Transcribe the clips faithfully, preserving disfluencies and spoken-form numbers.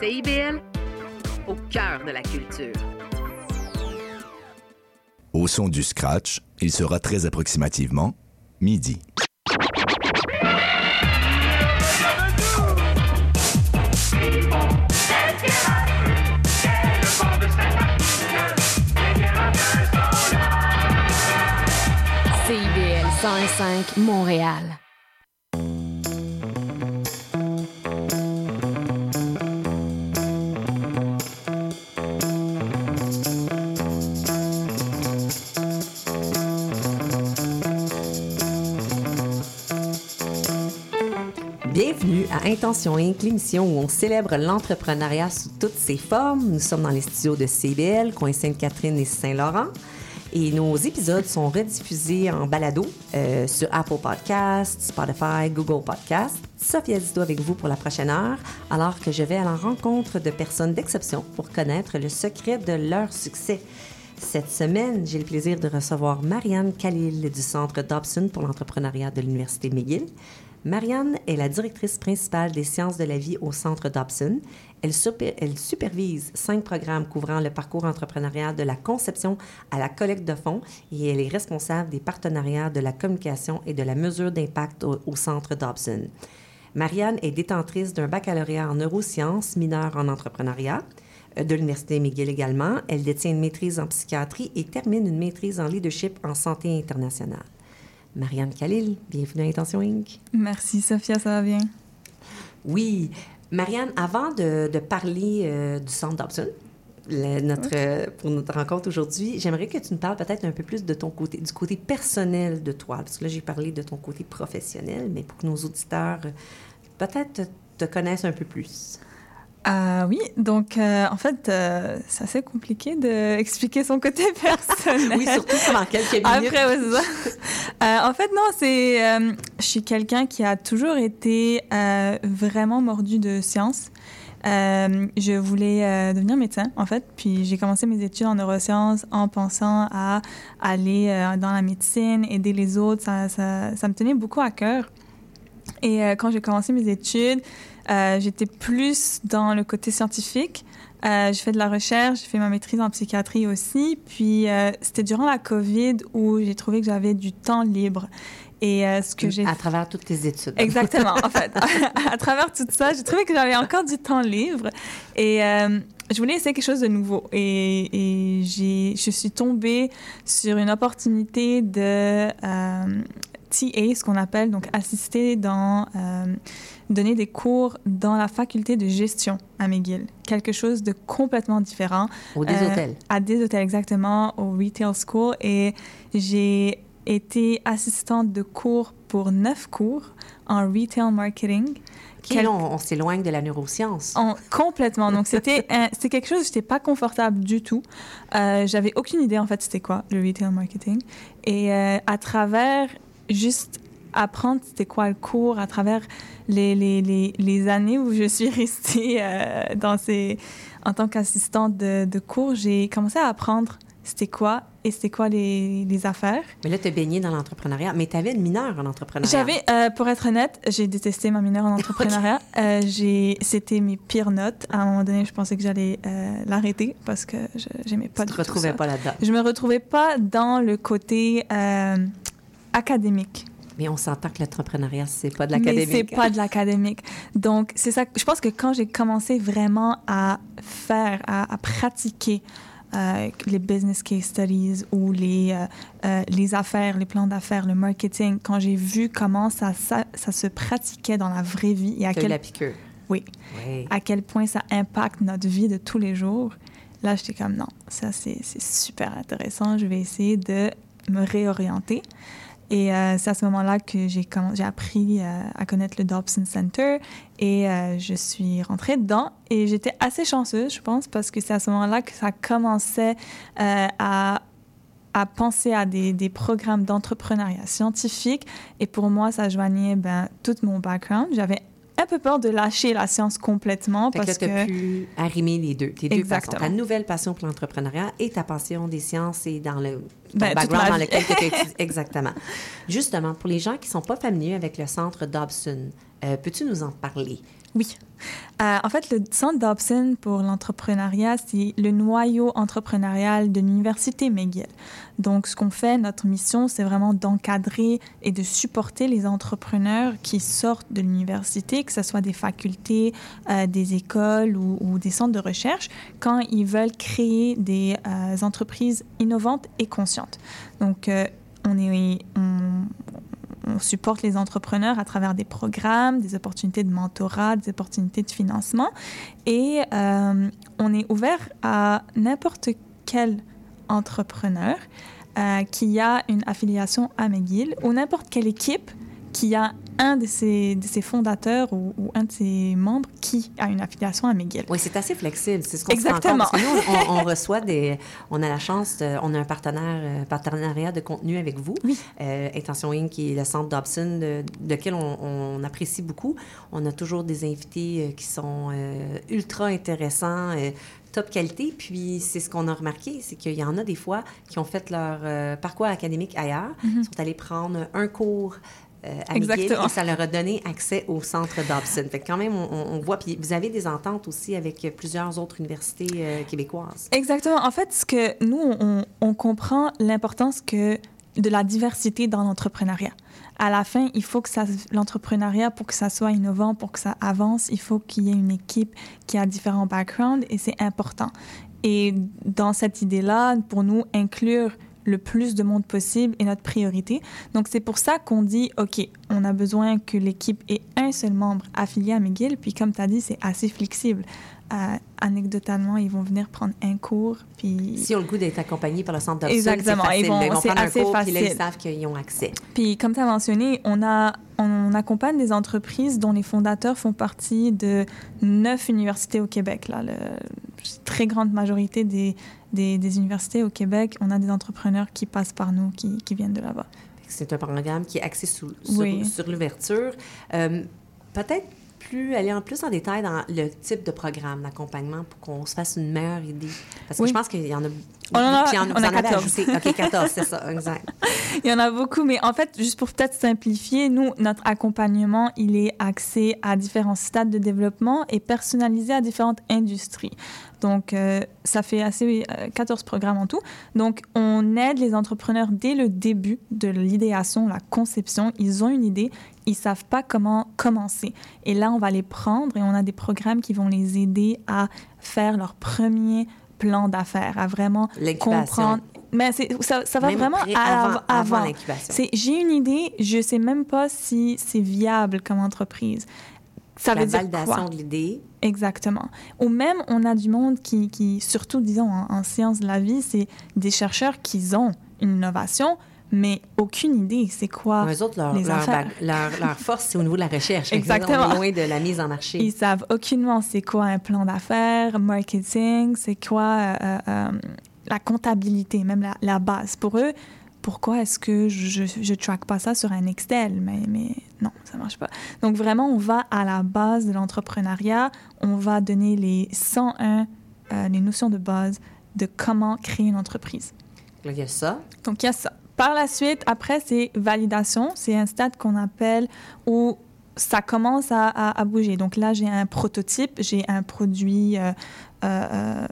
C I B L, au cœur de la culture. Au son du scratch, il sera très approximativement midi. C I B L cent cinq Montréal. Bienvenue à Intention Inc, l'émission où on célèbre l'entrepreneuriat sous toutes ses formes. Nous sommes dans les studios de C I B L, coin Sainte-Catherine et Saint-Laurent. Et nos épisodes sont rediffusés en balado euh, sur Apple Podcasts, Spotify, Google Podcasts. Sophie Azito avec vous pour la prochaine heure, alors que je vais à la rencontre de personnes d'exception pour connaître le secret de leur succès. Cette semaine, j'ai le plaisir de recevoir Marianne Khalil du Centre Dobson pour l'entrepreneuriat de l'Université McGill. Marianne est la directrice principale des sciences de la vie au Centre Dobson. Elle, super, elle supervise cinq programmes couvrant le parcours entrepreneurial de la conception à la collecte de fonds et elle est responsable des partenariats de la communication et de la mesure d'impact au, au Centre Dobson. Marianne est détentrice d'un baccalauréat en neurosciences mineur en entrepreneuriat de l'Université McGill également. Elle détient une maîtrise en psychiatrie et termine une maîtrise en leadership en santé internationale. Marianne Khalil, bienvenue à Intention Inc. Merci, Sophia, ça va bien? Oui. Marianne, avant de, de parler euh, du Centre Dobson, le, notre, okay. euh, pour notre rencontre aujourd'hui, j'aimerais que tu nous parles peut-être un peu plus de ton côté, du côté personnel de toi, parce que là, j'ai parlé de ton côté professionnel, mais pour que nos auditeurs, peut-être, te, te connaissent un peu plus. Euh, oui, donc euh, en fait, euh, c'est assez compliqué d'expliquer son côté personnel. Oui, surtout pendant quelques minutes. Après, ouais, c'est ça. Euh, en fait, non, c'est, euh, je suis quelqu'un qui a toujours été euh, vraiment mordu de science. Euh, je voulais euh, devenir médecin, en fait, puis j'ai commencé mes études en neurosciences en pensant à aller euh, dans la médecine, aider les autres. Ça, ça, ça me tenait beaucoup à cœur. Et euh, quand j'ai commencé mes études, Euh, j'étais plus dans le côté scientifique. Euh, j'ai fait de la recherche, j'ai fait ma maîtrise en psychiatrie aussi. Puis, euh, c'était durant la COVID où j'ai trouvé que j'avais du temps libre. Et euh, ce que j'ai... À travers toutes tes études. Exactement, en fait. À travers tout ça, j'ai trouvé que j'avais encore du temps libre. Et euh, je voulais essayer quelque chose de nouveau. Et, et j'ai, je suis tombée sur une opportunité de... Euh, T A, ce qu'on appelle, donc assister dans, euh, donner des cours dans la faculté de gestion à McGill. Quelque chose de complètement différent. Au Desautels. Euh, à Desautels, exactement, au Retail School. Et j'ai été assistante de cours pour neuf cours en Retail Marketing. Okay, Quel... on, on s'éloigne de la neuroscience. On, complètement. Donc, c'était, un, c'était quelque chose où je n'étais pas confortable du tout. Euh, j'avais aucune idée, en fait, c'était quoi, le Retail Marketing. Et euh, à travers... juste apprendre c'était quoi le cours à travers les, les, les, les années où je suis restée euh, dans ces, en tant qu'assistante de, de cours. J'ai commencé à apprendre c'était quoi et c'était quoi les, les affaires. Mais là, tu as baigné dans l'entrepreneuriat, mais tu avais une mineure en entrepreneuriat. J'avais, euh, pour être honnête, j'ai détesté ma mineure en entrepreneuriat. Okay. euh, j'ai, c'était mes pires notes. À un moment donné, je pensais que j'allais euh, l'arrêter parce que je n'aimais pas du tout ça. Tu ne te retrouvais pas là-dedans. Je ne me retrouvais pas dans le côté... Euh, académique. Mais on s'entend que l'entrepreneuriat, c'est pas de l'académique. Mais c'est pas de l'académique. Donc, c'est ça. Je pense que quand j'ai commencé vraiment à faire, à, à pratiquer euh, les business case studies ou les, euh, les affaires, les plans d'affaires, le marketing, quand j'ai vu comment ça, ça, ça se pratiquait dans la vraie vie et à quel... la piqûre. Oui. Oui. À quel point ça impacte notre vie de tous les jours, là, j'étais comme non, ça, c'est, c'est super intéressant. Je vais essayer de me réorienter. Et euh, c'est à ce moment-là que j'ai, comm- j'ai appris euh, à connaître le Dobson Center et euh, je suis rentrée dedans. Et j'étais assez chanceuse, je pense, parce que c'est à ce moment-là que ça commençait euh, à, à penser à des, des programmes d'entrepreneuriat scientifique. Et pour moi, ça joignait ben, tout mon background. J'avais un peu peur de lâcher la science complètement fait parce que... Là, tu as pu arrimer les deux, tes Exactement. deux passions. Ta nouvelle passion pour l'entrepreneuriat et ta passion des sciences et dans le ben, background dans lequel tu étudies. Exactement. Justement, pour les gens qui ne sont pas familiers avec le Centre Dobson, Euh, peux-tu nous en parler? Oui. Euh, en fait, le Centre Dobson pour l'entrepreneuriat, c'est le noyau entrepreneurial de l'Université McGill. Donc, ce qu'on fait, notre mission, c'est vraiment d'encadrer et de supporter les entrepreneurs qui sortent de l'université, que ce soit des facultés, euh, des écoles ou, ou des centres de recherche, quand ils veulent créer des euh, entreprises innovantes et conscientes. Donc, euh, on est... On, On supporte les entrepreneurs à travers des programmes, des opportunités de mentorat, des opportunités de financement. Et euh, on est ouvert à n'importe quel entrepreneur euh, qui a une affiliation à McGill ou n'importe quelle équipe qui a un de ses, de ses fondateurs ou, ou un de ses membres qui a une affiliation à McGill. Oui, c'est assez flexible, c'est ce qu'on Exactement. Se rend compte. Parce que nous, on, on reçoit des... On a la chance, de, on a un partenaire, partenariat de contenu avec vous, oui. euh, Intention Inc qui est le Centre Dobson, de, de lequel on, on apprécie beaucoup. On a toujours des invités qui sont euh, ultra intéressants, euh, top qualité, puis c'est ce qu'on a remarqué, c'est qu'il y en a des fois qui ont fait leur euh, parcours académique ailleurs, mm-hmm. sont allés prendre un cours Exactement. Et ça leur a donné accès au Centre Dobson. Fait que quand même, on, on voit... Puis vous avez des ententes aussi avec plusieurs autres universités euh, québécoises. Exactement. En fait, ce que nous, on, on comprend l'importance que de la diversité dans l'entrepreneuriat. À la fin, il faut que ça, l'entrepreneuriat, pour que ça soit innovant, pour que ça avance, il faut qu'il y ait une équipe qui a différents backgrounds et c'est important. Et dans cette idée-là, pour nous, inclure le plus de monde possible est notre priorité. Donc, c'est pour ça qu'on dit, OK, on a besoin que l'équipe ait un seul membre affilié à McGill. Puis, comme tu as dit, c'est assez flexible. Euh, anecdotalement, ils vont venir prendre un cours, puis... S'ils ont le goût d'être accompagnés par le Centre Dobson, Exactement. C'est facile. Ils vont, ils vont prendre un cours, facile. Puis là, ils savent qu'ils ont accès. Puis, comme tu as mentionné, on, a, on accompagne des entreprises dont les fondateurs font partie de neuf universités au Québec. Là, la très grande majorité des... Des, des universités au Québec, on a des entrepreneurs qui passent par nous, qui, qui viennent de là-bas. C'est un programme qui est axé sous, sur, oui. sur l'ouverture. Euh, peut-être plus, aller en plus en détail dans le type de programme d'accompagnement pour qu'on se fasse une meilleure idée. Parce que oui. je pense qu'il y en a... On en a, puis on, on a quatorze. OK, quatorze, c'est ça, exact. Il y en a beaucoup, mais en fait, juste pour peut-être simplifier, nous, notre accompagnement, il est axé à différents stades de développement et personnalisé à différentes industries. Donc, euh, ça fait assez euh, quatorze programmes en tout. Donc, on aide les entrepreneurs dès le début de l'idéation, la conception. Ils ont une idée, ils ne savent pas comment commencer. Et là, on va les prendre et on a des programmes qui vont les aider à faire leur premier plan d'affaires, à vraiment comprendre. Mais c'est, ça, ça va même vraiment pré- avant, à, avant. avant l'incubation. C'est, j'ai une idée, je ne sais même pas si c'est viable comme entreprise. Ça La veut dire validation quoi? De l'idée. Exactement. Ou même, on a du monde qui, qui surtout, disons, en, en sciences de la vie, c'est des chercheurs qui ont une innovation, mais aucune idée, c'est quoi les autres, leur, les leur, affaires. Leur, leur force, c'est au niveau de la recherche. Exactement. On est loin de la mise en marché. Ils savent aucunement c'est quoi un plan d'affaires, marketing, c'est quoi euh, euh, la comptabilité, même la, la base. Pour eux, pourquoi est-ce que je ne traque pas ça sur un Excel? Mais, mais non, ça ne marche pas. Donc vraiment, on va à la base de l'entrepreneuriat. On va donner les cent un, euh, les notions de base de comment créer une entreprise. Donc, il y a ça. Donc, il y a ça. Par la suite, après, c'est validation. C'est un stade qu'on appelle où ça commence à, à, à bouger. Donc là, j'ai un prototype, j'ai un produit euh, euh,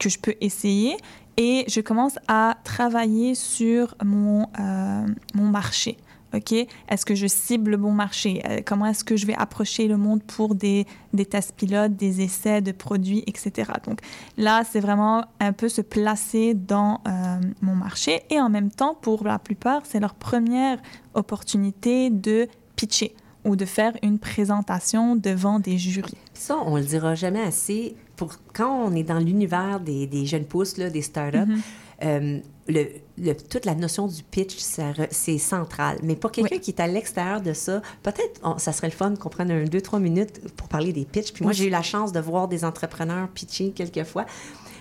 que je peux essayer et je commence à travailler sur mon, euh, mon marché. OK? Est-ce que je cible le bon marché? Euh, comment est-ce que je vais approcher le monde pour des, des tests pilotes, des essais de produits, et cetera. Donc là, c'est vraiment un peu se placer dans euh, mon marché. Et en même temps, pour la plupart, c'est leur première opportunité de pitcher ou de faire une présentation devant des jurys. Ça, on le dira jamais assez. Pour, quand on est dans l'univers des, des jeunes pousses, là, des startups, mm-hmm. Euh, le, le, toute la notion du pitch, ça re, c'est central. Mais pour quelqu'un oui. qui est à l'extérieur de ça, peut-être on, ça serait le fun qu'on prenne un, deux, trois minutes pour parler des pitchs. Puis moi, oui. j'ai eu la chance de voir des entrepreneurs pitcher quelquefois.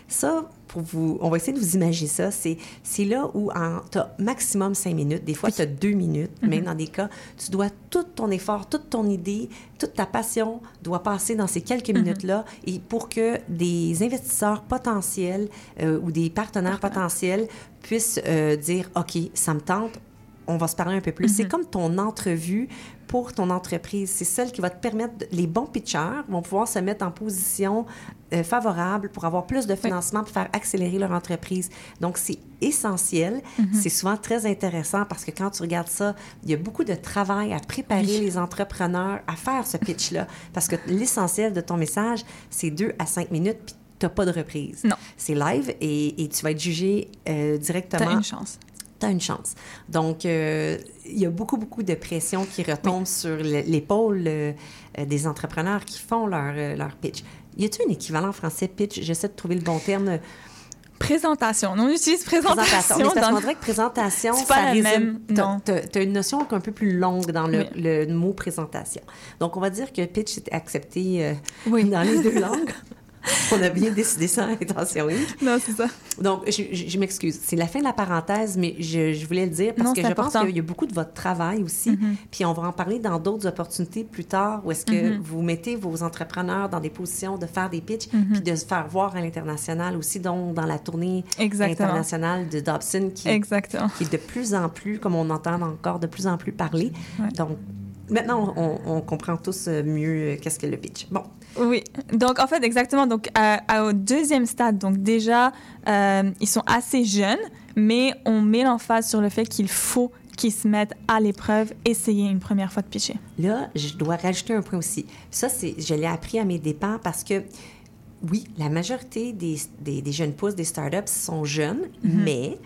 Ça, pour vous, on va essayer de vous imaginer ça. C'est, c'est là où tu as maximum cinq minutes. Des fois, tu as deux minutes. Mm-hmm. Même dans des cas, tu dois tout ton effort, toute ton idée, toute ta passion doit passer dans ces quelques mm-hmm. minutes-là. Et pour que des investisseurs potentiels euh, ou des partenaires Parfait. Potentiels puissent euh, dire, OK, ça me tente. on va se parler un peu plus. Mm-hmm. C'est comme ton entrevue pour ton entreprise. C'est celle qui va te permettre... De... Les bons pitchers vont pouvoir se mettre en position euh, favorable pour avoir plus de financement, pour faire accélérer leur entreprise. Donc, c'est essentiel. Mm-hmm. C'est souvent très intéressant parce que quand tu regardes ça, il y a beaucoup de travail à préparer oui. les entrepreneurs à faire ce pitch-là parce que l'essentiel de ton message, c'est deux à cinq minutes puis tu n'as pas de reprise. Non. C'est live et, et tu vas être jugé euh, directement. Tu as une chance. T'as une chance. Donc, il euh, y a beaucoup, beaucoup de pression qui retombe oui. sur l'épaule euh, des entrepreneurs qui font leur, euh, leur pitch. Y a-t-il un équivalent français pitch? J'essaie de trouver le bon terme. Présentation. On utilise présentation. Mais parce qu'on dirait que présentation, c'est pas ça résume. Même, non. T'as, t'as une notion un peu plus longue dans le, oui. le mot présentation. Donc, on va dire que pitch est accepté euh, oui. dans les deux langues. On a bien décidé ça, Intention Inc. Non, c'est ça. Donc, je, je, je m'excuse. C'est la fin de la parenthèse, mais je, je voulais le dire parce non, que je important. pense qu'il y a beaucoup de votre travail aussi. Mm-hmm. Puis on va en parler dans d'autres opportunités plus tard où est-ce que mm-hmm. vous mettez vos entrepreneurs dans des positions de faire des pitchs mm-hmm. puis de se faire voir à l'international aussi, donc dans la tournée Exactement. internationale de Dobson qui, qui est de plus en plus, comme on entend encore, de plus en plus parler. Ouais. Donc, maintenant, on, on comprend tous mieux qu'est-ce que le pitch. Bon. Oui. Donc, en fait, exactement. Donc, à, à, au deuxième stade, donc déjà, euh, ils sont assez jeunes, mais on met l'emphase sur le fait qu'il faut qu'ils se mettent à l'épreuve, essayer une première fois de pitcher. Là, je dois rajouter un point aussi. Ça, c'est, je l'ai appris à mes dépens parce que, oui, la majorité des, des, des jeunes pousses, des startups sont jeunes, mm-hmm. mais...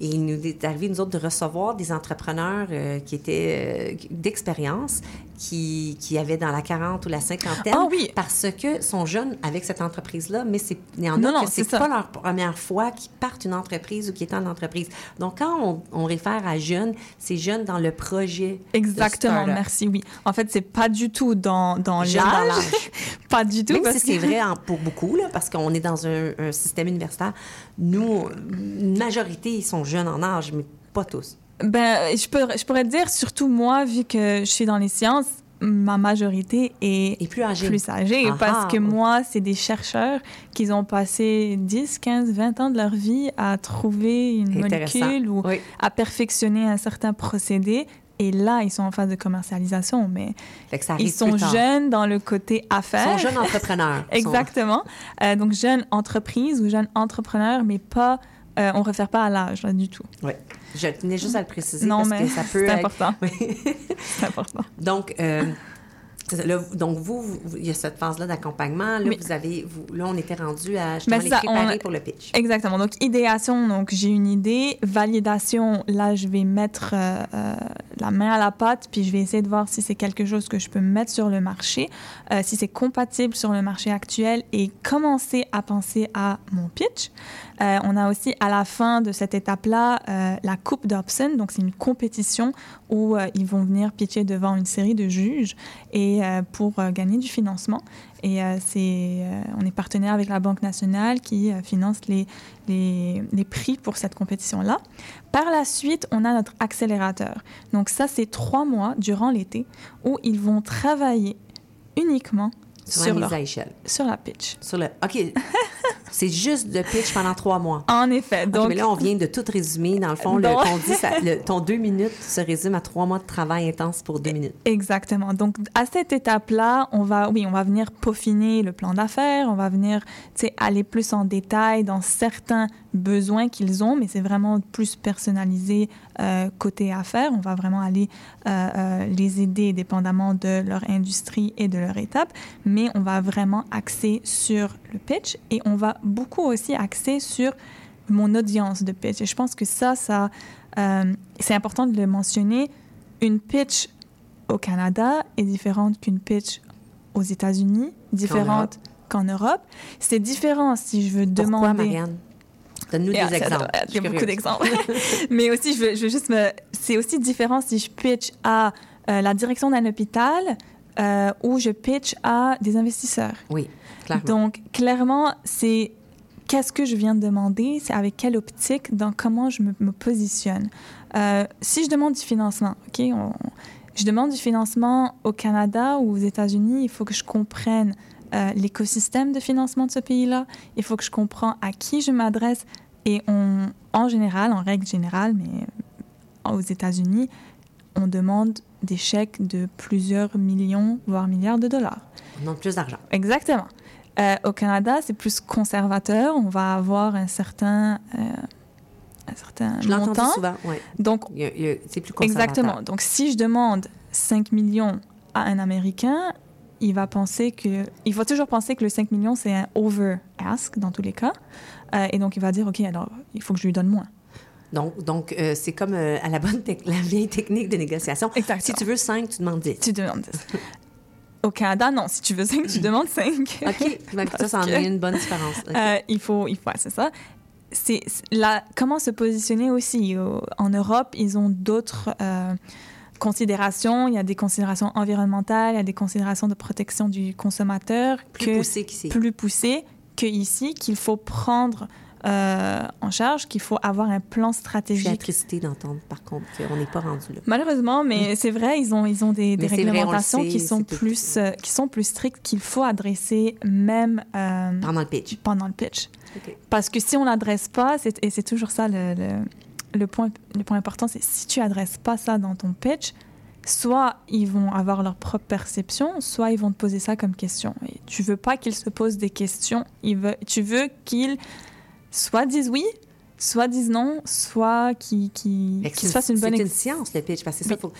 Et il nous est arrivé, nous autres, de recevoir des entrepreneurs euh, qui étaient euh, d'expérience, qui, qui avaient dans la quarantaine ou la cinquantaine, oh, oui. parce que sont jeunes avec cette entreprise-là, mais c'est, il y en non, a non, que c'est, c'est pas leur première fois qu'ils partent une entreprise ou qu'ils étaient en entreprise. Donc, quand on, on réfère à jeunes, c'est jeunes dans le projet. Exactement, merci, oui. En fait, c'est pas du tout dans, dans l'âge. Dans l'âge. Pas du tout. Même parce si que... c'est vrai en, pour beaucoup, là, parce qu'on est dans un, un système universitaire, nous, une majorité, ils sont jeunes en âge, mais pas tous. Ben, je, peux, je pourrais te dire, surtout moi, vu que je suis dans les sciences, ma majorité est Et plus âgée. Plus âgée ah, parce ah, que oui. moi, c'est des chercheurs qui ont passé dix, quinze, vingt ans de leur vie à trouver une molécule ou oui. à perfectionner un certain procédé. Et là, ils sont en phase de commercialisation, mais ça ils sont jeunes dans le côté affaires. Ils sont jeunes entrepreneurs. Exactement. Sont... Euh, donc, jeunes entreprises ou jeunes entrepreneurs, mais pas... Euh, on ne réfère pas à l'âge, là, du tout. Oui. Je tenais juste à le préciser non, parce mais que ça peut c'est être... important. Oui. C'est important. Donc, euh, là, donc vous, vous, il y a cette phase-là d'accompagnement. Là, oui. vous avez, vous, là on était rendu à justement les ça, préparer on... pour le pitch. Exactement. Donc, idéation, donc j'ai une idée. Validation, là, je vais mettre euh, euh, la main à la pâte puis je vais essayer de voir si c'est quelque chose que je peux mettre sur le marché, euh, si c'est compatible sur le marché actuel et commencer à penser à mon pitch. Euh, on a aussi, à la fin de cette étape-là, euh, la Coupe Dobson. Donc, c'est une compétition où euh, ils vont venir pitcher devant une série de juges et, euh, pour euh, gagner du financement. Et euh, c'est, euh, on est partenaire avec la Banque nationale qui euh, finance les, les, les prix pour cette compétition-là. Par la suite, on a notre accélérateur. Donc, ça, c'est trois mois durant l'été où ils vont travailler uniquement sur, sur, leur, sur la pitch. Sur le... OK. C'est juste de pitch pendant trois mois. En effet. Donc... Okay, mais là, on vient de tout résumer. Dans le fond, le, on dit ça, le, ton deux minutes se résume à trois mois de travail intense pour deux minutes. Exactement. Donc, à cette étape-là, on va, oui, on va venir peaufiner le plan d'affaires. On va venir aller plus en détail dans certains besoins qu'ils ont, mais c'est vraiment plus personnalisé euh, côté affaires. On va vraiment aller euh, euh, les aider dépendamment de leur industrie et de leur étape, mais on va vraiment axer sur le pitch et on va beaucoup aussi axer sur mon audience de pitch. Et je pense que ça, ça euh, c'est important de le mentionner. Une pitch au Canada est différente qu'une pitch aux États-Unis, différente qu'en Europe. Qu'en Europe. C'est différent si je veux demander... Pourquoi, Marianne? Donne-nous yeah, des exemples. J'ai beaucoup d'exemples. Mais aussi, je veux, je veux juste me... C'est aussi différent si je pitch à euh, la direction d'un hôpital euh, ou je pitch à des investisseurs. Oui, clairement. Donc, clairement, c'est qu'est-ce que je viens de demander, c'est avec quelle optique, dans comment je me, me positionne. Euh, si je demande du financement, OK, on, je demande du financement au Canada ou aux États-Unis, il faut que je comprenne Euh, l'écosystème de financement de ce pays-là. Il faut que je comprenne à qui je m'adresse et on, en général, en règle générale, mais aux États-Unis, on demande des chèques de plusieurs millions, voire milliards de dollars. On demande plus d'argent. Exactement. Euh, au Canada, c'est plus conservateur. On va avoir un certain... Euh, un certain je montant. L'entends souvent, oui. Donc, il y a, il y a, c'est plus conservateur. Exactement. Donc, si je demande cinq millions à un Américain, il va penser que... Il va toujours penser que le cinq millions, c'est un over-ask, dans tous les cas. Euh, et donc, il va dire, OK, alors, il faut que je lui donne moins. Donc, donc euh, c'est comme euh, à la bonne te- la vieille technique de négociation. Exactement. Si tu veux cinq, tu demandes dix. Tu demandes dix. Au Canada, non. Si tu veux cinq, tu demandes cinq. OK. Donc, ça, ça en est une bonne différence. Okay. Euh, il faut... Il faut ouais, c'est ça. C'est, c'est la, comment se positionner aussi. En Europe, ils ont d'autres euh, considérations. Il y a des considérations environnementales, il y a des considérations de protection du consommateur. Plus que, poussées qu'ici. Plus poussées qu'ici, qu'il faut prendre euh, en charge, qu'il faut avoir un plan stratégique. Je suis attristée d'entendre, par contre, qu'on n'est pas rendu là. Malheureusement, mais c'est vrai, ils ont, ils ont des, des réglementations vrai, sait, qui, sont plus, euh, qui sont plus strictes, qu'il faut adresser même... Euh, pendant le pitch. Pendant le pitch. Okay. Parce que si on ne l'adresse pas, c'est, et c'est toujours ça le, le, le, point, le point important, c'est si tu n'adresses pas ça dans ton pitch, soit ils vont avoir leur propre perception, soit ils vont te poser ça comme question. Et tu ne veux pas qu'ils se posent des questions, ils veulent, tu veux qu'ils soit disent oui, soit disent non, soit qu'ils, qu'ils, qu'ils se fassent une bonne... C'est ex... une science le pitch, parce que c'est ça, il faut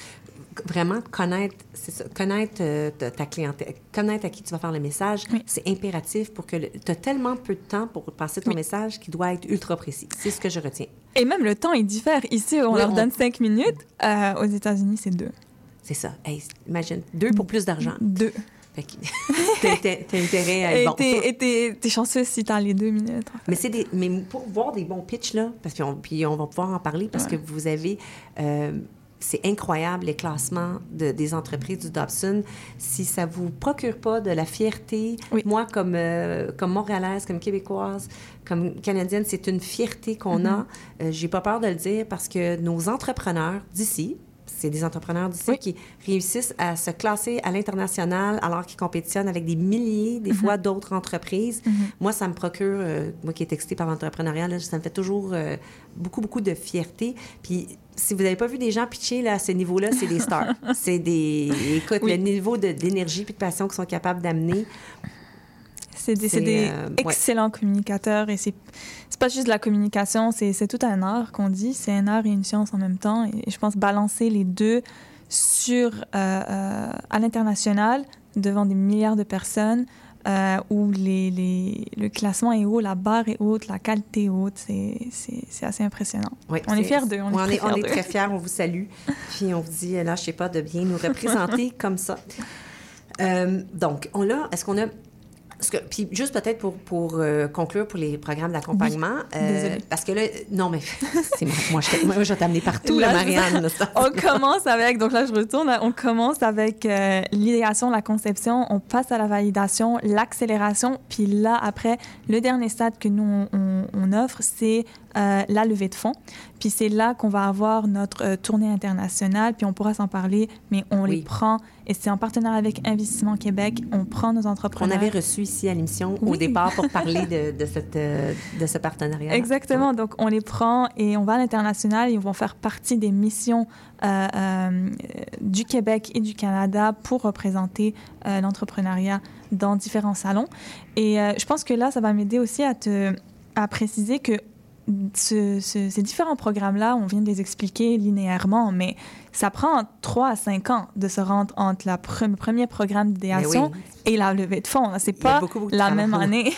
vraiment connaître, c'est ça, connaître euh, ta clientèle, connaître à qui tu vas faire le message, oui. C'est impératif pour que... Tu as tellement peu de temps pour passer ton oui. message qui doit être ultra précis. C'est ce que je retiens. Et même le temps, il diffère. Ici, on oui, leur on... donne cinq minutes. Euh, aux États-Unis, c'est deux. C'est ça. Hey, imagine, deux pour plus d'argent. Deux. Fait que t'as, t'as intérêt à être et bon. T'es, et t'es, t'es chanceux si t'as les deux minutes. En fait. Mais, c'est des, mais pour voir des bons pitchs, là, parce qu'on, puis on va pouvoir en parler, parce ouais. que vous avez... Euh, c'est incroyable, les classements de, des entreprises du Dobson. Si ça ne vous procure pas de la fierté, oui. moi, comme, euh, comme Montréalaise, comme Québécoise, comme Canadienne, c'est une fierté qu'on mm-hmm. a. Euh, je n'ai pas peur de le dire parce que nos entrepreneurs d'ici, c'est des entrepreneurs d'ici oui. qui réussissent à se classer à l'international alors qu'ils compétitionnent avec des milliers, des mm-hmm. fois, d'autres entreprises. Mm-hmm. Moi, ça me procure, euh, moi qui est excitée par l'entrepreneuriat, là, ça me fait toujours euh, beaucoup, beaucoup de fierté. Puis, si vous n'avez pas vu des gens pitcher là, à ce niveau-là, c'est des stars. C'est des... Écoute, oui. le niveau de, d'énergie et de passion qu'ils sont capables d'amener... C'est des, c'est, c'est des euh, excellents ouais. communicateurs. Et c'est, c'est pas juste de la communication, c'est, c'est tout un art qu'on dit. C'est un art et une science en même temps. Et je pense balancer les deux sur, euh, euh, à l'international, devant des milliards de personnes, euh, où les, les, le classement est haut, la barre est haute, la qualité est haute. C'est, c'est, c'est assez impressionnant. Oui, on est fiers d'eux. On, on, est, on est très fiers, on vous salue. Puis on vous dit, là, je sais pas, de bien nous représenter comme ça. Euh, donc, on l'a, est-ce qu'on a... Que, puis juste peut-être pour, pour euh, conclure pour les programmes d'accompagnement, oui. euh, parce que là, non mais c'est moi, je, moi je vais t'amener partout là, là Marianne. Là, on commence avec, donc là je retourne, on commence avec euh, l'idéation, la conception, on passe à la validation, l'accélération, puis là après, le dernier stade que nous on, on offre, c'est euh, la levée de fonds, puis c'est là qu'on va avoir notre euh, tournée internationale, puis on pourra s'en parler, mais on oui. les prend. Et c'est en partenariat avec Investissement Québec. On prend nos entrepreneurs. On avait reçu ici à l'émission oui. au départ pour parler de, de, cette, de ce partenariat. Exactement. Ouais. Donc, on les prend et on va à l'international. Ils vont faire partie des missions euh, euh, du Québec et du Canada pour représenter euh, l'entrepreneuriat dans différents salons. Et euh, je pense que là, ça va m'aider aussi à, te, à préciser que Ce, ce, ces différents programmes-là, on vient de les expliquer linéairement, mais ça prend trois à cinq ans de se rendre entre le pre- premier programme d'idéation oui. et la levée de fonds. C'est pas beaucoup, beaucoup la même année.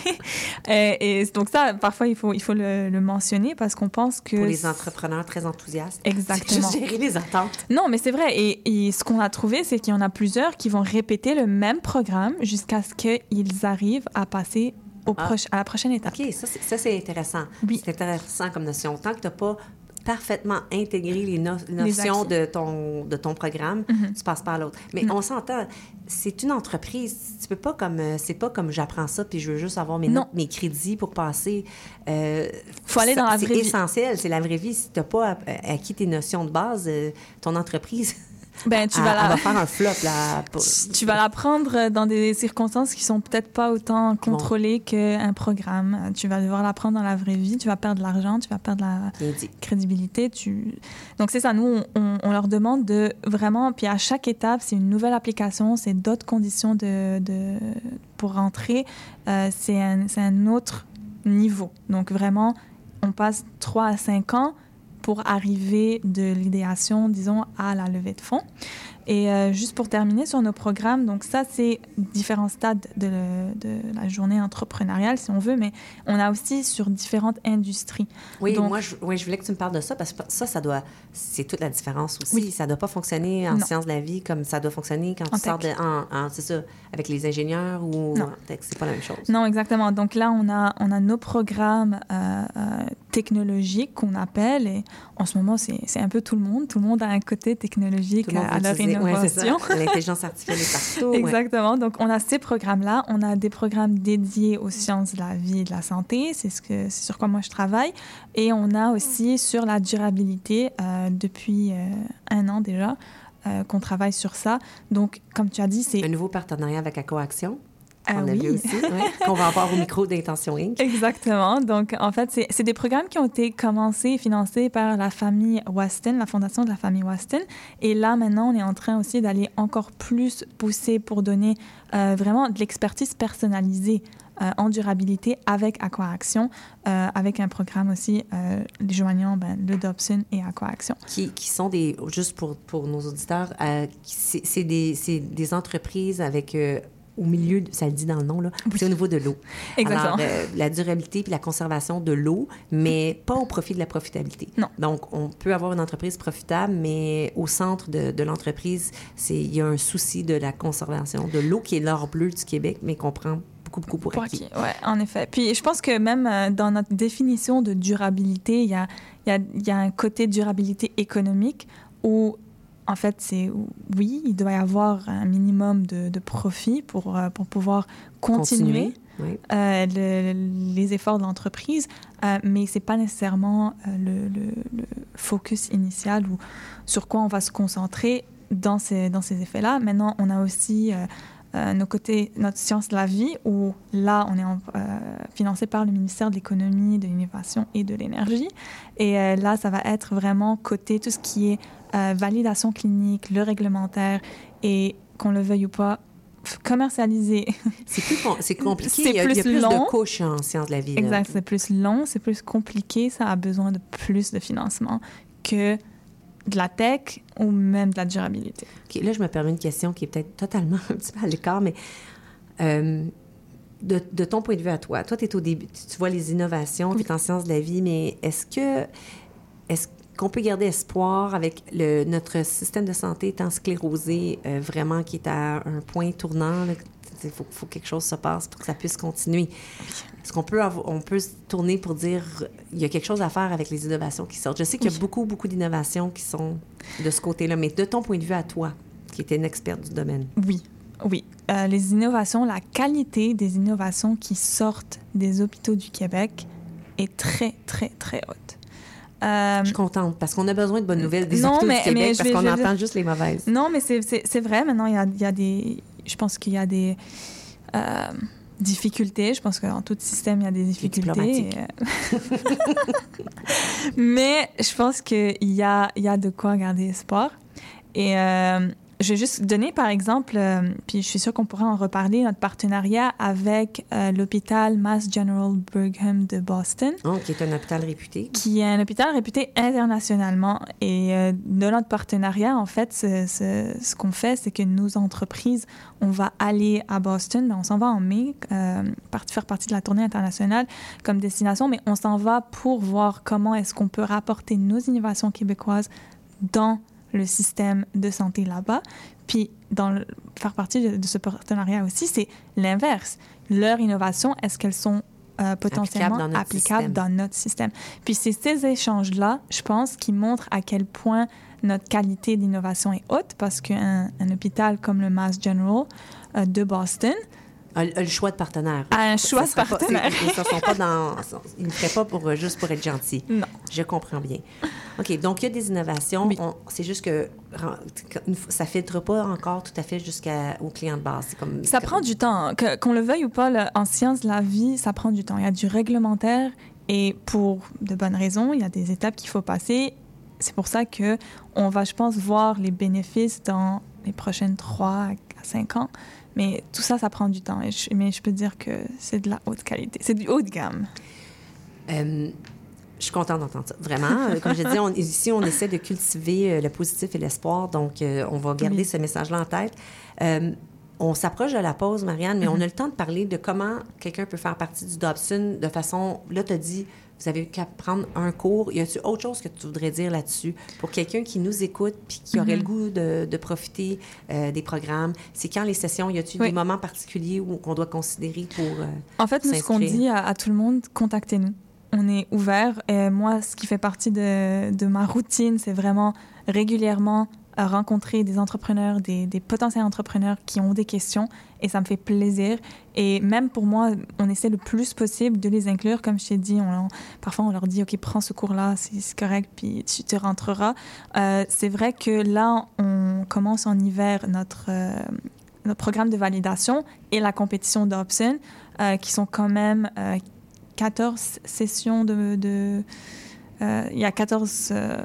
et, et donc ça, parfois, il faut, il faut le, le mentionner parce qu'on pense que... Pour les entrepreneurs très enthousiastes. Exactement. C'est juste gérer les attentes. Non, mais c'est vrai. Et, et ce qu'on a trouvé, c'est qu'il y en a plusieurs qui vont répéter le même programme jusqu'à ce qu'ils arrivent à passer... Au proche, ah. à la prochaine étape. OK, ça, c'est, ça, c'est intéressant. Oui. C'est intéressant comme notion. Tant que tu n'as pas parfaitement intégré les, no- les notions de ton, de ton programme, mm-hmm. tu ne passes pas à l'autre. Mais mm. on s'entend, c'est une entreprise. Tu peux pas comme... C'est pas comme j'apprends ça puis je veux juste avoir mes notes, mes crédits pour passer. Il euh, faut aller dans la vraie vie. C'est essentiel, c'est la vraie vie. Si tu n'as pas acquis tes notions de base, euh, ton entreprise... Ben, tu à, vas la... va faire un flop. Là, pour... Tu vas la prendre dans des circonstances qui sont peut-être pas autant contrôlées bon. qu'un programme. Tu vas devoir la prendre dans la vraie vie. Tu vas perdre de l'argent, tu vas perdre la crédibilité. Tu... Donc, c'est ça. Nous, on, on leur demande de vraiment... Puis à chaque étape, c'est une nouvelle application, c'est d'autres conditions de, de... pour rentrer. Euh, c'est, un, c'est un autre niveau. Donc, vraiment, on passe trois à cinq ans pour arriver de l'idéation, disons, à la levée de fonds. Et euh, juste pour terminer sur nos programmes, donc ça, c'est différents stades de, le, de la journée entrepreneuriale, si on veut, mais on a aussi sur différentes industries. Oui, donc, moi, je, oui, je voulais que tu me parles de ça, parce que ça, ça doit... C'est toute la différence aussi. Oui. Ça ne doit pas fonctionner en non. sciences de la vie comme ça doit fonctionner quand en tu tech. sors de... En, en, c'est ça, avec les ingénieurs ou... Non. En tech, c'est pas la même chose. Non, exactement. Donc là, on a, on a nos programmes euh, euh, technologiques qu'on appelle, et en ce moment, c'est, c'est un peu tout le monde. Tout le monde a un côté technologique à leur innovation. Oui, c'est ça. L'intelligence artificielle est partout. Exactement. Ouais. Donc, on a ces programmes-là. On a des programmes dédiés aux sciences de la vie et de la santé. C'est, ce que, c'est sur quoi moi je travaille. Et on a aussi sur la durabilité, euh, depuis euh, un an déjà, euh, qu'on travaille sur ça. Donc, comme tu as dit, c'est... Un nouveau partenariat avec AquaAction. Euh, on a oui. vu aussi, ouais, qu'on va avoir au micro d'Intention Inc. Exactement. Donc, en fait, c'est, c'est des programmes qui ont été commencés et financés par la famille Weston, la fondation de la famille Weston. Et là, maintenant, on est en train aussi d'aller encore plus pousser pour donner euh, vraiment de l'expertise personnalisée euh, en durabilité avec AquaAction, euh, avec un programme aussi, euh, les joignants, ben, le Dobson et AquaAction. Qui, qui sont des, juste pour, pour nos auditeurs, euh, c'est, c'est, des, c'est des entreprises avec... Euh, au milieu, ça le dit dans le nom, là, oui. c'est au niveau de l'eau. Exactement. Alors, euh, la durabilité puis la conservation de l'eau, mais pas au profit de la profitabilité. Non. Donc, on peut avoir une entreprise profitable, mais au centre de, de l'entreprise, c'est, il y a un souci de la conservation de l'eau, qui est l'or bleu du Québec, mais qu'on prend beaucoup, beaucoup pour acquis. Oui, en effet. Puis, je pense que même euh, dans notre définition de durabilité, il y a, y a, y a un côté durabilité économique où... En fait, c'est oui, il doit y avoir un minimum de, de profit pour, pour pouvoir continuer, continuer oui. euh, le, les efforts de l'entreprise, euh, mais ce n'est pas nécessairement le, le, le focus initial ou sur quoi on va se concentrer dans ces, dans ces effets-là. Maintenant, on a aussi euh, euh, nos côtés, notre science de la vie, où là, on est en, euh, financé par le ministère de l'Économie, de l'Innovation et de l'Énergie. Et euh, là, ça va être vraiment côté tout ce qui est Euh, validation clinique, le réglementaire et, qu'on le veuille ou pas, commercialiser. C'est plus com- c'est compliqué, c'est il y a plus, il y a plus long. de couches en sciences de la vie. Exact, là. C'est plus long, c'est plus compliqué, ça a besoin de plus de financement que de la tech ou même de la durabilité. OK, là, je me permets une question qui est peut-être totalement un petit peu à l'écart, mais euh, de, de ton point de vue à toi, toi, t'es au début, tu vois les innovations, oui. tu es en sciences de la vie, mais est-ce que... Est-ce qu'on peut garder espoir avec le, notre système de santé étant sclérosé, euh, vraiment qui est à un point tournant. Il faut, faut que quelque chose se passe pour que ça puisse continuer. Est-ce qu'on peut, avoir, on peut se tourner pour dire il y a quelque chose à faire avec les innovations qui sortent? Je sais qu'il y a oui. beaucoup, beaucoup d'innovations qui sont de ce côté-là, mais de ton point de vue à toi, qui était une experte du domaine. Oui, oui. Euh, les innovations, la qualité des innovations qui sortent des hôpitaux du Québec est très, très, très haute. Euh, je suis contente, parce qu'on a besoin de bonnes nouvelles des hôpitaux du Québec, mais parce vais, qu'on entend dire... juste les mauvaises. Non, mais c'est, c'est, c'est vrai. Maintenant, il y a, il y a des... Je pense qu'il y a des euh, difficultés. Je pense que dans tout système, il y a des difficultés. Et... mais je pense qu'il y a, il y a de quoi garder espoir. Et euh, je vais juste donner, par exemple, euh, puis je suis sûre qu'on pourra en reparler, notre partenariat avec euh, l'hôpital Mass General Brigham de Boston. Oh, qui est un hôpital réputé. Qui est un hôpital réputé internationalement. Et euh, de notre partenariat, en fait, ce, ce, ce qu'on fait, c'est que nos entreprises, on va aller à Boston, mais on s'en va en mai, euh, part, faire partie de la tournée internationale comme destination, mais on s'en va pour voir comment est-ce qu'on peut rapporter nos innovations québécoises dans le système de santé là-bas. Puis, dans le, faire partie de, de ce partenariat aussi, c'est l'inverse. Leur innovation, est-ce qu'elles sont euh, potentiellement applicables, dans notre, applicables dans notre système? Puis, c'est ces échanges-là, je pense, qui montrent à quel point notre qualité d'innovation est haute, parce qu'un un hôpital comme le Mass General euh, de Boston... A, a le choix de partenaire. A un choix de partenaire. Pas, ils ne feraient pas pour, juste pour être gentil. Non. Je comprends bien. OK, donc il y a des innovations. Oui. On, c'est juste que ça ne filtre pas encore tout à fait jusqu'au client de base. C'est comme, ça comme... prend du temps. Que, qu'on le veuille ou pas, le, en sciences de la vie, ça prend du temps. Il y a du réglementaire et pour de bonnes raisons, il y a des étapes qu'il faut passer. C'est pour ça qu'on va, je pense, voir les bénéfices dans les prochaines trois à cinq ans. Mais tout ça, ça prend du temps. Et je, mais je peux dire que c'est de la haute qualité. C'est du haut de gamme. Euh, je suis contente d'entendre ça. Vraiment. Comme je disais, ici, on essaie de cultiver le positif et l'espoir. Donc, euh, on va garder oui. ce message-là en tête. Euh, on s'approche de la pause, Marianne, mais mm-hmm. on a le temps de parler de comment quelqu'un peut faire partie du Dobson de façon... Là, tu as dit... Vous avez qu'à prendre un cours. Y a-t-il autre chose que tu voudrais dire là-dessus? Pour quelqu'un qui nous écoute puis qui aurait mm-hmm. le goût de, de profiter euh, des programmes, c'est quand les sessions, y a-t-il oui. des moments particuliers où, qu'on doit considérer pour euh, En fait, nous, ce qu'on dit à, à tout le monde, contactez-nous. On est ouvert. Et moi, ce qui fait partie de, de ma routine, c'est vraiment régulièrement rencontrer des entrepreneurs, des, des potentiels entrepreneurs qui ont des questions et ça me fait plaisir. Et même pour moi, on essaie le plus possible de les inclure. Comme je t'ai dit, on, on, parfois on leur dit « OK, prends ce cours-là, c'est, c'est correct, puis tu te rentreras. Euh, » C'est vrai que là, on commence en hiver notre, euh, notre programme de validation et la compétition Dobson, euh, qui sont quand même euh, quatorze sessions de... de Euh, il y a quatorze euh,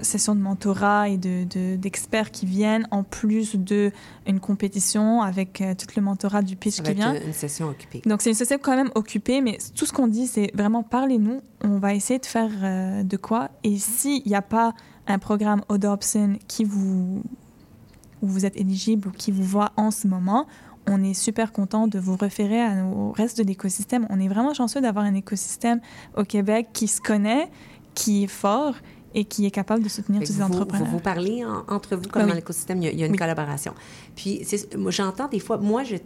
sessions de mentorat et de, de, d'experts qui viennent, en plus d'une compétition avec euh, tout le mentorat du pitch qui vient. Avec une session occupée. Donc, c'est une session quand même occupée, mais tout ce qu'on dit, c'est vraiment parlez-nous, on va essayer de faire euh, de quoi. Et s'il n'y a pas un programme au Dobson qui vous, où vous êtes éligible ou qui vous voit en ce moment, on est super content de vous référer à nos, au reste de l'écosystème. On est vraiment chanceux d'avoir un écosystème au Québec qui se connaît, qui est fort et qui est capable de soutenir tous ces entrepreneurs. Vous, vous parlez en, entre vous comme ben dans oui. l'écosystème, il y a, il y a une oui. collaboration. Puis c'est, moi, j'entends des fois, moi, je,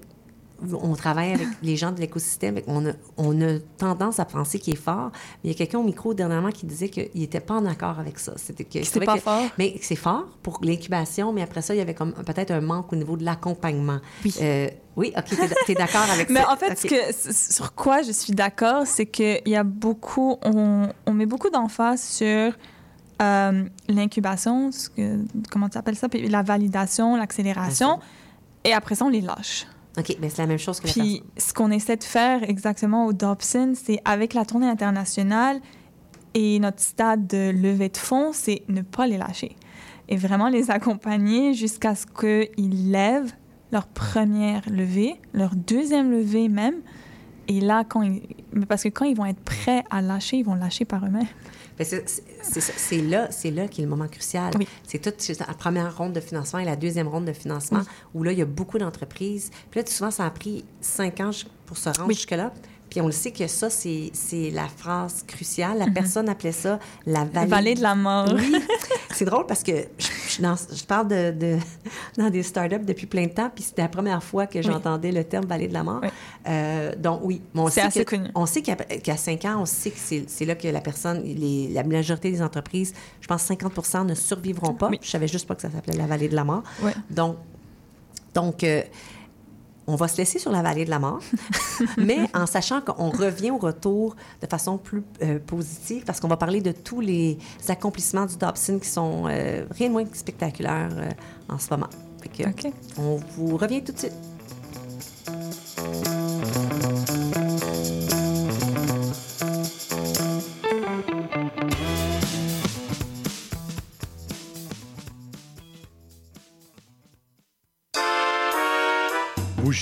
on travaille avec les gens de l'écosystème, on a, on a tendance à penser qu'il est fort, mais il y a quelqu'un au micro dernièrement qui disait qu'il n'était pas en accord avec ça. C'était que, c'est pas que, fort. Mais c'est fort pour l'incubation, mais après ça, il y avait comme, peut-être un manque au niveau de l'accompagnement. Oui. Euh, oui, OK, t'es d'accord avec ça. Mais en fait, okay. ce que, sur quoi je suis d'accord, c'est qu'il y a beaucoup... On, on met beaucoup d'emphase sur euh, l'incubation, ce que, comment tu appelles ça, puis la validation, l'accélération, et après ça, on les lâche. OK, bien, c'est la même chose que la personne. Puis, ce qu'on essaie de faire exactement au Dobson, c'est avec la tournée internationale et notre stade de levée de fonds, c'est ne pas les lâcher et vraiment les accompagner jusqu'à ce qu'ils lèvent leur première levée, leur deuxième levée même. Et là, quand ils... parce que quand ils vont être prêts à lâcher, ils vont lâcher par eux-mêmes. Bien, c'est, c'est, c'est, là, c'est là qui est le moment crucial. Oui. C'est toute la première ronde de financement et la deuxième ronde de financement oui. où là, il y a beaucoup d'entreprises. Puis là, souvent, ça a pris cinq ans pour se rendre oui. jusque-là. Puis on le sait que ça, c'est, c'est la phrase cruciale. La mm-hmm. personne appelait ça la vallée... La vallée de la mort. Oui. C'est drôle parce que je, je, dans, je parle de, de, dans des startups depuis plein de temps, puis c'était la première fois que j'entendais oui. le terme vallée de la mort. Oui. Euh, donc oui. On c'est sait assez que, connu. On sait qu'à, qu'à cinq ans, on sait que c'est, c'est là que la personne, les, la majorité des entreprises, je pense cinquante pour cent ne survivront pas. Oui. Je savais juste pas que ça s'appelait la vallée de la mort. Oui. Donc, donc euh, on va se laisser sur la vallée de la mort, mais en sachant qu'on revient au retour de façon plus euh, positive, parce qu'on va parler de tous les accomplissements du Dobson qui sont euh, rien de moins que spectaculaires euh, en ce moment. Fait que, okay. On vous revient tout de suite.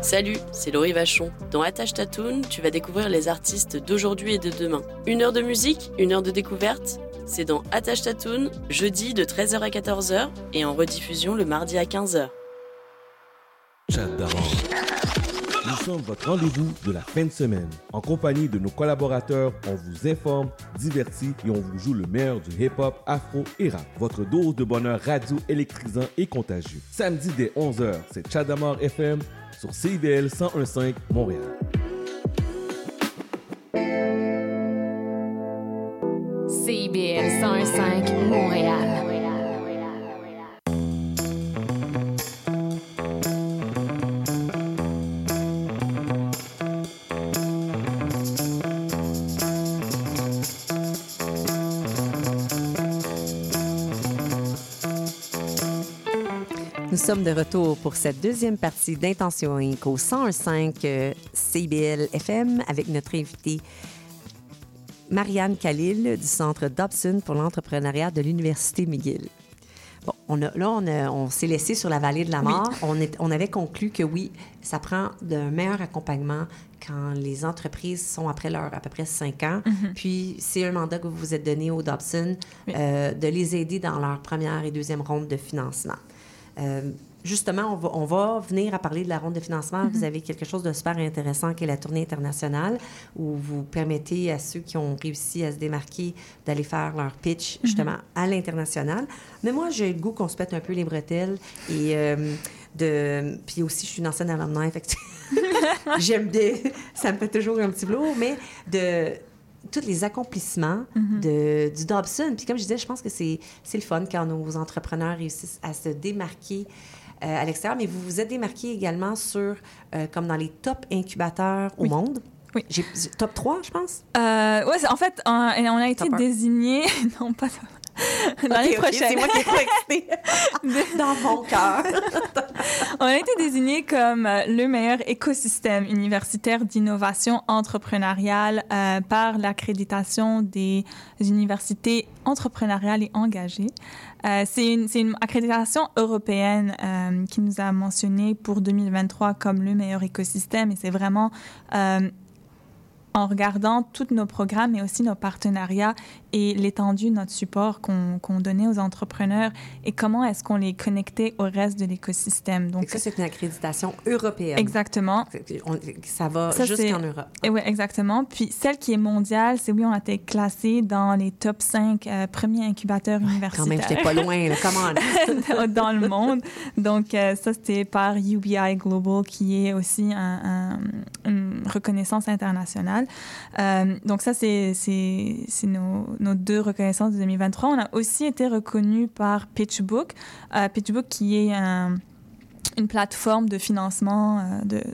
Salut, c'est Laurie Vachon. Dans Attache ta toune, tu vas découvrir les artistes d'aujourd'hui et de demain. Une heure de musique, une heure de découverte, c'est dans Attache ta toune, jeudi de treize heures à quatorze heures et en rediffusion le mardi à quinze heures. J'adore. sommes votre rendez-vous de la fin de semaine. En compagnie de nos collaborateurs, on vous informe, divertit et on vous joue le meilleur du hip-hop, afro et rap. Votre dose de bonheur radio électrisant et contagieux. Samedi dès onze heures, c'est Chadamar F M sur C I B L cent un virgule cinq Montréal. C I B L cent un virgule cinq Montréal. Nous sommes de retour pour cette deuxième partie d'Intention Inc au cent un virgule cinq C I B L F M avec notre invitée Marianne Khalil du Centre Dobson pour l'entrepreneuriat de l'Université McGill. Bon, on a, là, on, on s'est laissé sur la vallée de la mort. Oui. On, est, on avait conclu que oui, ça prend d'un meilleur accompagnement quand les entreprises sont après leur à peu près cinq ans. Mm-hmm. Puis, c'est un mandat que vous vous êtes donné au Dobson, oui, euh, de les aider dans leur première et deuxième ronde de financement. Euh, justement, on va, on va venir à parler de la ronde de financement. Mm-hmm. Vous avez quelque chose de super intéressant qui est la tournée internationale où vous permettez à ceux qui ont réussi à se démarquer d'aller faire leur pitch, mm-hmm, justement, à l'international. Mais moi, j'ai le goût qu'on se pète un peu les bretelles et... Euh, De... Puis aussi, je suis une ancienne alumni, effectivement. J'aime bien... Ça me fait toujours un petit velours, mais de... tous les accomplissements, mm-hmm, de, du Dobson. Puis comme je disais, je pense que c'est, c'est le fun quand nos entrepreneurs réussissent à se démarquer euh, à l'extérieur. Mais vous vous êtes démarqués également sur, euh, comme dans les top incubateurs au, oui, monde. Oui. J'ai, top trois, je pense? Euh, oui, en fait, on, on a été désignés... Non, pas top. Dans okay, les prochaines. Okay, c'est moi qui ai trop excitée. Dans mon cœur. On a été désigné comme le meilleur écosystème universitaire d'innovation entrepreneuriale euh, par l'accréditation des universités entrepreneuriales et engagées. Euh, c'est, une, c'est une accréditation européenne euh, qui nous a mentionné pour deux mille vingt-trois comme le meilleur écosystème, et c'est vraiment... Euh, en regardant tous nos programmes, mais aussi nos partenariats et l'étendue de notre support qu'on, qu'on donnait aux entrepreneurs et comment est-ce qu'on les connectait au reste de l'écosystème. Donc, ça, c'est une accréditation européenne. Exactement. On, ça va ça, jusqu'en Europe. Oui, exactement. Puis celle qui est mondiale, c'est oui, on a été classé dans les top cinq euh, premiers incubateurs, ouais, universitaires. Quand même, j'étais pas loin, là, comment on... dans le monde. Donc, euh, ça, c'était par U B I Global, qui est aussi un, un, une reconnaissance internationale. Euh, donc ça, c'est, c'est, c'est nos, nos deux reconnaissances de deux mille vingt-trois. On a aussi été reconnus par PitchBook. Euh, PitchBook qui est un, une plateforme de financement euh, de... de...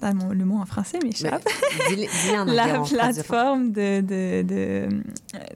Ah, mon, le mot en français m'échappe. La plateforme de, de, de,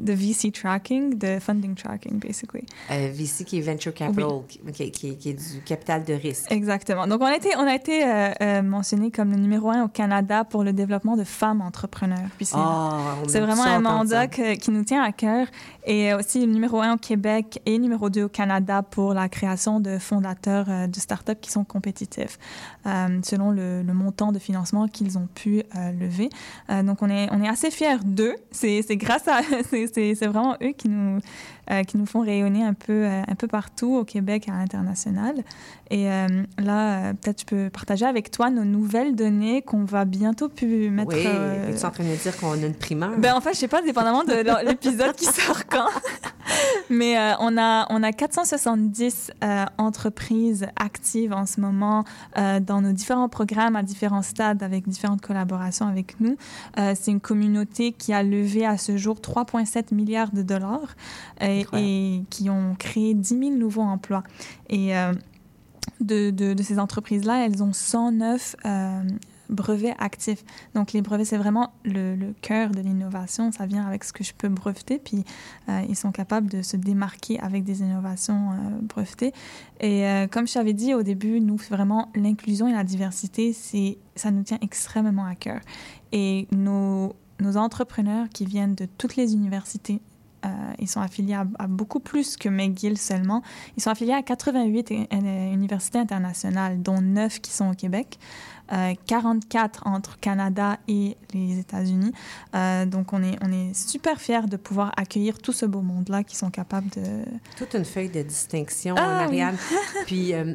de V C tracking, de funding tracking, basically. Euh, V C qui est venture capital, oui, qui, qui, qui est du capital de risque. Exactement. Donc, on a été, on a été euh, euh, mentionné comme le numéro un au Canada pour le développement de femmes entrepreneurs. Puis c'est, oh, c'est vraiment un mandat que, qui nous tient à cœur. Et aussi, le numéro un au Québec et numéro deux au Canada pour la création de fondateurs euh, de startups qui sont compétitifs, euh, selon le, le montant de financement qu'ils ont pu euh, lever. Euh, donc, on est, on est assez fiers d'eux. C'est, c'est grâce à... C'est, c'est, c'est vraiment eux qui nous, euh, qui nous font rayonner un peu, euh, un peu partout, au Québec et à l'international. Et euh, là, euh, peut-être je peux partager avec toi nos nouvelles données qu'on va bientôt pu mettre... Oui, euh... tu es en train de dire qu'on a une primeur. Ben, en fait, je sais pas, dépendamment de l'épisode qui sort quand. Mais euh, on, a, on a quatre cent soixante-dix euh, entreprises actives en ce moment euh, dans nos différents programmes à différents stade avec différentes collaborations avec nous. Euh, c'est une communauté qui a levé à ce jour trois virgule sept milliards de dollars euh, et qui ont créé dix mille nouveaux emplois. Et euh, de, de, de ces entreprises-là, elles ont cent neuf euh, brevets actifs. Donc, les brevets, c'est vraiment le, le cœur de l'innovation. Ça vient avec ce que je peux breveter, puis euh, ils sont capables de se démarquer avec des innovations euh, brevetées. Et euh, comme je t'avais dit au début, nous, vraiment, l'inclusion et la diversité, c'est, ça nous tient extrêmement à cœur. Et nos, nos entrepreneurs qui viennent de toutes les universités, euh, ils sont affiliés à, à beaucoup plus que McGill seulement. Ils sont affiliés à quatre-vingt-huit universités internationales, dont neuf qui sont au Québec. Euh, quarante-quatre entre Canada et les États-Unis. Euh, donc, on est, on est super fiers de pouvoir accueillir tout ce beau monde-là qui sont capables de... Toute une feuille de distinction, ah, Marianne. Oui. Puis, euh,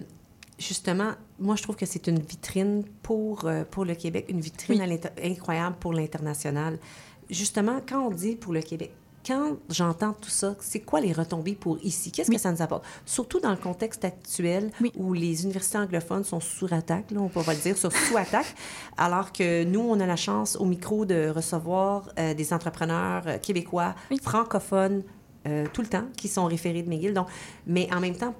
justement, moi, je trouve que c'est une vitrine pour, euh, pour le Québec, une vitrine oui. incroyable pour l'international. Justement, quand on dit pour le Québec, quand j'entends tout ça, c'est quoi les retombées pour ici? Qu'est-ce oui. que ça nous apporte? Surtout dans le contexte actuel oui. où les universités anglophones sont sous attaque, là, on peut pas le dire, sur sous-attaque, alors que nous, on a la chance au micro de recevoir euh, des entrepreneurs euh, québécois, oui. francophones, euh, tout le temps, qui sont référés de McGill. Donc, mais en même temps,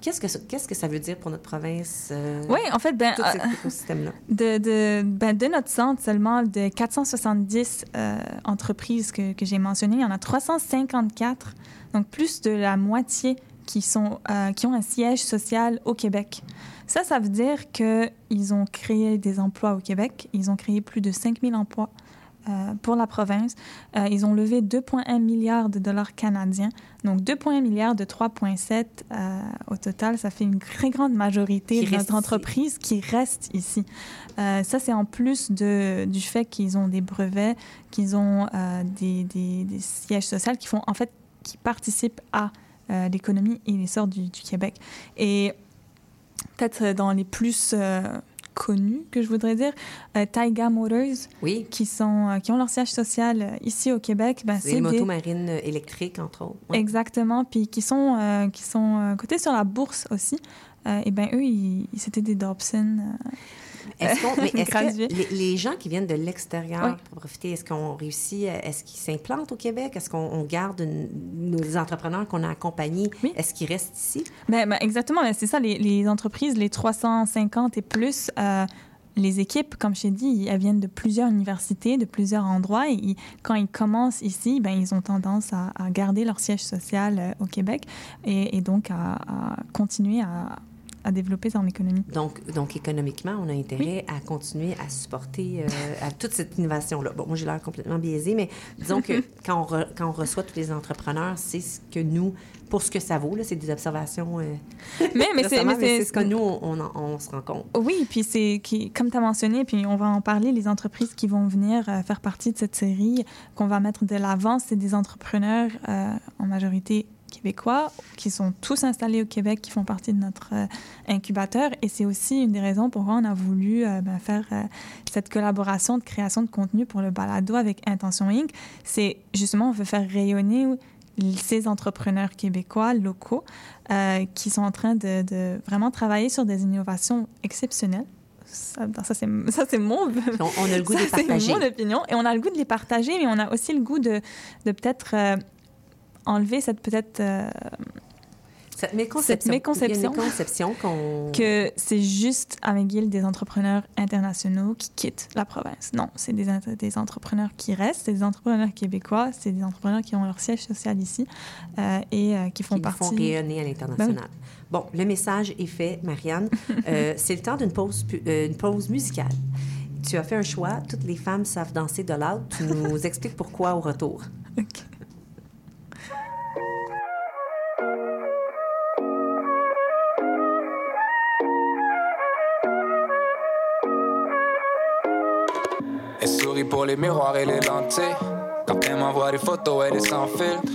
Qu'est-ce que, ça, qu'est-ce que ça veut dire pour notre province? Euh, oui, en fait, ben, tout cet écosystème-là. De, de, ben, de notre centre, seulement de quatre cent soixante-dix euh, entreprises que, que j'ai mentionnées, il y en a trois cent cinquante-quatre, donc plus de la moitié qui, sont, euh, qui ont un siège social au Québec. Ça, ça veut dire qu'ils ont créé des emplois au Québec. Ils ont créé plus de cinq mille emplois euh, pour la province. Euh, ils ont levé deux virgule un milliards de dollars canadiens. Donc, deux virgule un milliards de trois virgule sept euh, au total, ça fait une très grande majorité de notre entreprise qui reste ici. Euh, ça, c'est en plus de, du fait qu'ils ont des brevets, qu'ils ont euh, des, des, des sièges sociaux qui font, en fait, qui participent à euh, l'économie et l'essor du, du Québec. Et peut-être dans les plus... Euh, connus, que je voudrais dire, euh, Taiga Motors, oui. qui, sont, euh, qui ont leur siège social euh, ici au Québec. Ben, c'est les des... motos marines électriques, entre autres. Ouais. Exactement, puis qui sont, euh, qui sont euh, cotés sur la bourse aussi. Euh, et bien, eux, ils, ils, c'était des Dobson. Euh... Est-ce, qu'on, mais est-ce que les, les gens qui viennent de l'extérieur oui. pour profiter, est-ce qu'on réussit, est-ce qu'ils s'implantent au Québec? Est-ce qu'on on garde une, nos entrepreneurs qu'on a accompagnés? Oui. Est-ce qu'ils restent ici? Bien, bien, exactement, bien, c'est ça, les, les entreprises, les trois cent cinquante et plus, euh, les équipes, comme je t'ai dit, elles viennent de plusieurs universités, de plusieurs endroits. Et ils, quand ils commencent ici, bien, ils ont tendance à, à garder leur siège social euh, au Québec et, et donc à, à continuer à... à développer son économie. Donc, donc économiquement, on a intérêt oui. à continuer à supporter euh, à toute cette innovation-là. Bon, moi, j'ai l'air complètement biaisée, mais disons que quand, on re, quand on reçoit tous les entrepreneurs, c'est ce que nous, pour ce que ça vaut, là, c'est des observations. Euh, mais, mais, c'est, mais, c'est, mais c'est ce que nous, on, on, on se rend compte. Oui, puis c'est qui, comme tu as mentionné, puis on va en parler, les entreprises qui vont venir euh, faire partie de cette série qu'on va mettre de l'avant, c'est des entrepreneurs euh, en majorité québécois qui sont tous installés au Québec, qui font partie de notre euh, incubateur. Et c'est aussi une des raisons pourquoi on a voulu euh, ben, faire euh, cette collaboration de création de contenu pour le balado avec Intention Inc. C'est justement, on veut faire rayonner ces entrepreneurs québécois locaux euh, qui sont en train de, de vraiment travailler sur des innovations exceptionnelles. Ça, ça, c'est, ça, c'est mon... On, on a le goût ça, de les partager. C'est mon opinion. Et on a le goût de les partager, mais on a aussi le goût de, de peut-être... Euh, enlever cette peut-être euh, cette méconception, cette méconception, méconception qu'on... que c'est juste à McGill des entrepreneurs internationaux qui quittent la province. Non, c'est des, des entrepreneurs qui restent, c'est des entrepreneurs québécois, c'est des entrepreneurs qui ont leur siège social ici euh, et euh, qui font qui partie... Qui font rayonner à l'international. Ben... Bon, le message est fait, Marianne. euh, c'est le temps d'une pause, euh, une pause musicale. Tu as fait un choix, toutes les femmes savent danser de l'autre. Tu nous expliques pourquoi au retour. OK. Elle sourit pour les miroirs et les lentilles. Quand elle m'envoie des photos, elle est sans filtre.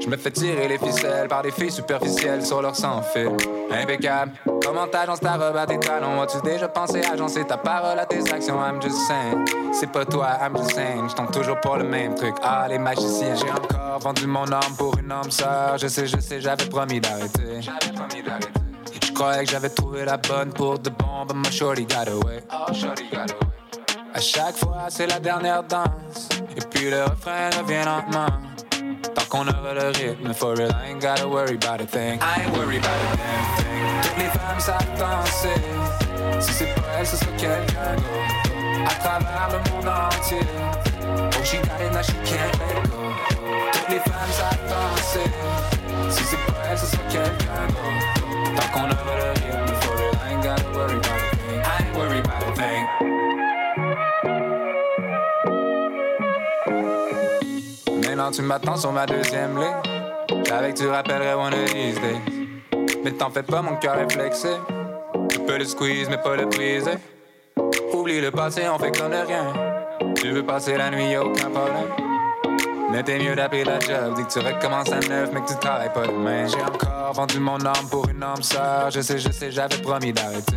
Je me fais tirer les ficelles par des filles superficielles sur leur sans fil. Impeccable. Comment t'agences ta robe à tes talons? As-tu déjà pensé agencer ta parole à tes actions? I'm just saying. C'est pas toi, I'm just saying. Je tombe toujours pour le même truc. Ah, les magiciens. J'ai encore vendu mon âme pour une âme sœur. Je sais, je sais, j'avais promis d'arrêter. J'avais promis d'arrêter. Je croyais que j'avais trouvé la bonne pour de bon, but my shorty got away. Oh, shorty got away. À chaque fois, c'est la dernière danse. Et puis le refrain revient lentement. Tant qu'on aura le rythme, for real, I ain't gotta worry about a thing. I ain't worry about a damn thing. Toutes les femmes savent danser. Si c'est pas elle, ce sera quelqu'un d'autre. À travers le monde entier. Oh, she got it, now she can't let go. Toutes les femmes savent danser. Si c'est pas elle, ce sera quelqu'un d'autre. Tant qu'on aura le rythme, for real, I ain't gotta worry about a thing. I ain't worry about a thing. Maintenant tu m'attends sur ma deuxième ligne. J'avais que tu rappellerais one of these days. Mais t'en fais pas, mon cœur est flexible. Tu peux le squeeze mais pas le briser. Oublie le passé, on fait comme de rien. Tu veux passer la nuit, y'a aucun problème. Mais t'es mieux d'appeler la job. Dis que tu recommences à neuf mais que tu travailles pas demain. J'ai encore corps, vendu mon âme pour une âme sœur. Je sais, je sais, j'avais promis d'arrêter.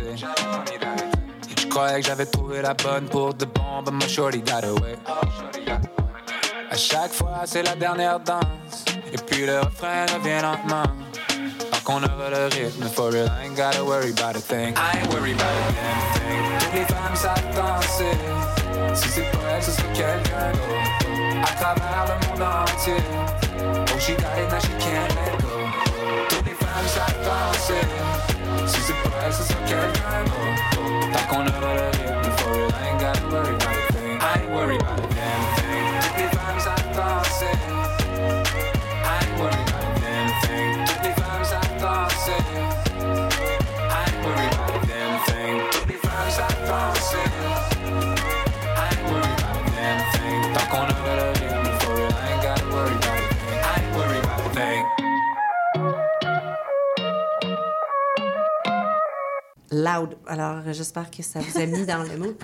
Je croyais que j'avais trouvé la bonne pour de bon, but my shorty got away. À chaque fois, c'est la dernière danse, et puis le refrain revient lentement. Par contre, on aura le rythme for real. I ain't gotta worry about a thing. I ain't worry about a damn thing. Toutes les femmes savent danser. Si c'est pas elle, ce serait quelqu'un d'autre. À travers le monde entier. Oh, she got it, now she can't let go. Toutes les femmes savent danser. Si c'est pas elle, ce serait quelqu'un d'autre. Par contre, on aura le rythme for real. I ain't gotta worry about a thing. I ain't worry about a damn thing. Toutes les femmes savent danser. I ain't worry about a damn thing. Loud. Alors, j'espère que ça vous a mis dans le mood.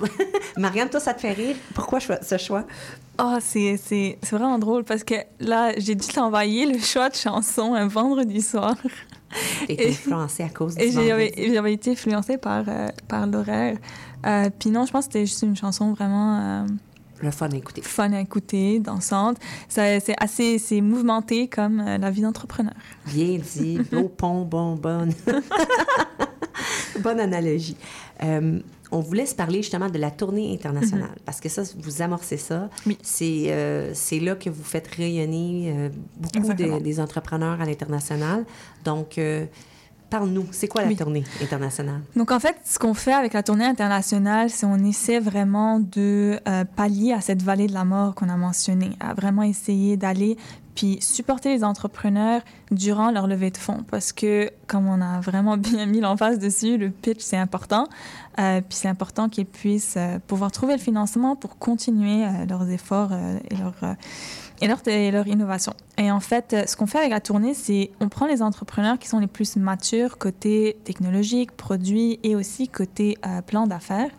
Marianne, toi, ça te fait rire? Pourquoi ce choix? Ah, oh, c'est, c'est, c'est vraiment drôle parce que là, j'ai dû t'envoyer le choix de chanson un vendredi soir. T'es et, influencée à cause du vendredi. Et j'avais été influencée par, euh, par l'horaire. Euh, Puis non, je pense que c'était juste une chanson vraiment... Euh, le fun à écouter. Fun à écouter, dansante. Ça, c'est assez c'est mouvementé comme euh, la vie d'entrepreneur. Bien dit. Beau pont, bon, bonne. Bonne analogie. Euh, on vous laisse parler justement de la tournée internationale, mm-hmm. parce que ça, vous amorcez ça. Oui. C'est, euh, c'est là que vous faites rayonner euh, beaucoup de, des entrepreneurs à l'international. Donc, euh, parle-nous, c'est quoi la oui. tournée internationale? Donc, en fait, ce qu'on fait avec la tournée internationale, c'est qu'on essaie vraiment de euh, pallier à cette vallée de la mort qu'on a mentionnée, à vraiment essayer d'aller... puis supporter les entrepreneurs durant leur levée de fonds parce que, comme on a vraiment bien mis l'emphase dessus, le pitch, c'est important. Euh, puis c'est important qu'ils puissent euh, pouvoir trouver le financement pour continuer euh, leurs efforts euh, et, leur, euh, et, leur, et leur innovation. Et en fait, ce qu'on fait avec la tournée, c'est on prend les entrepreneurs qui sont les plus matures côté technologique, produit et aussi côté euh, plan d'affaires.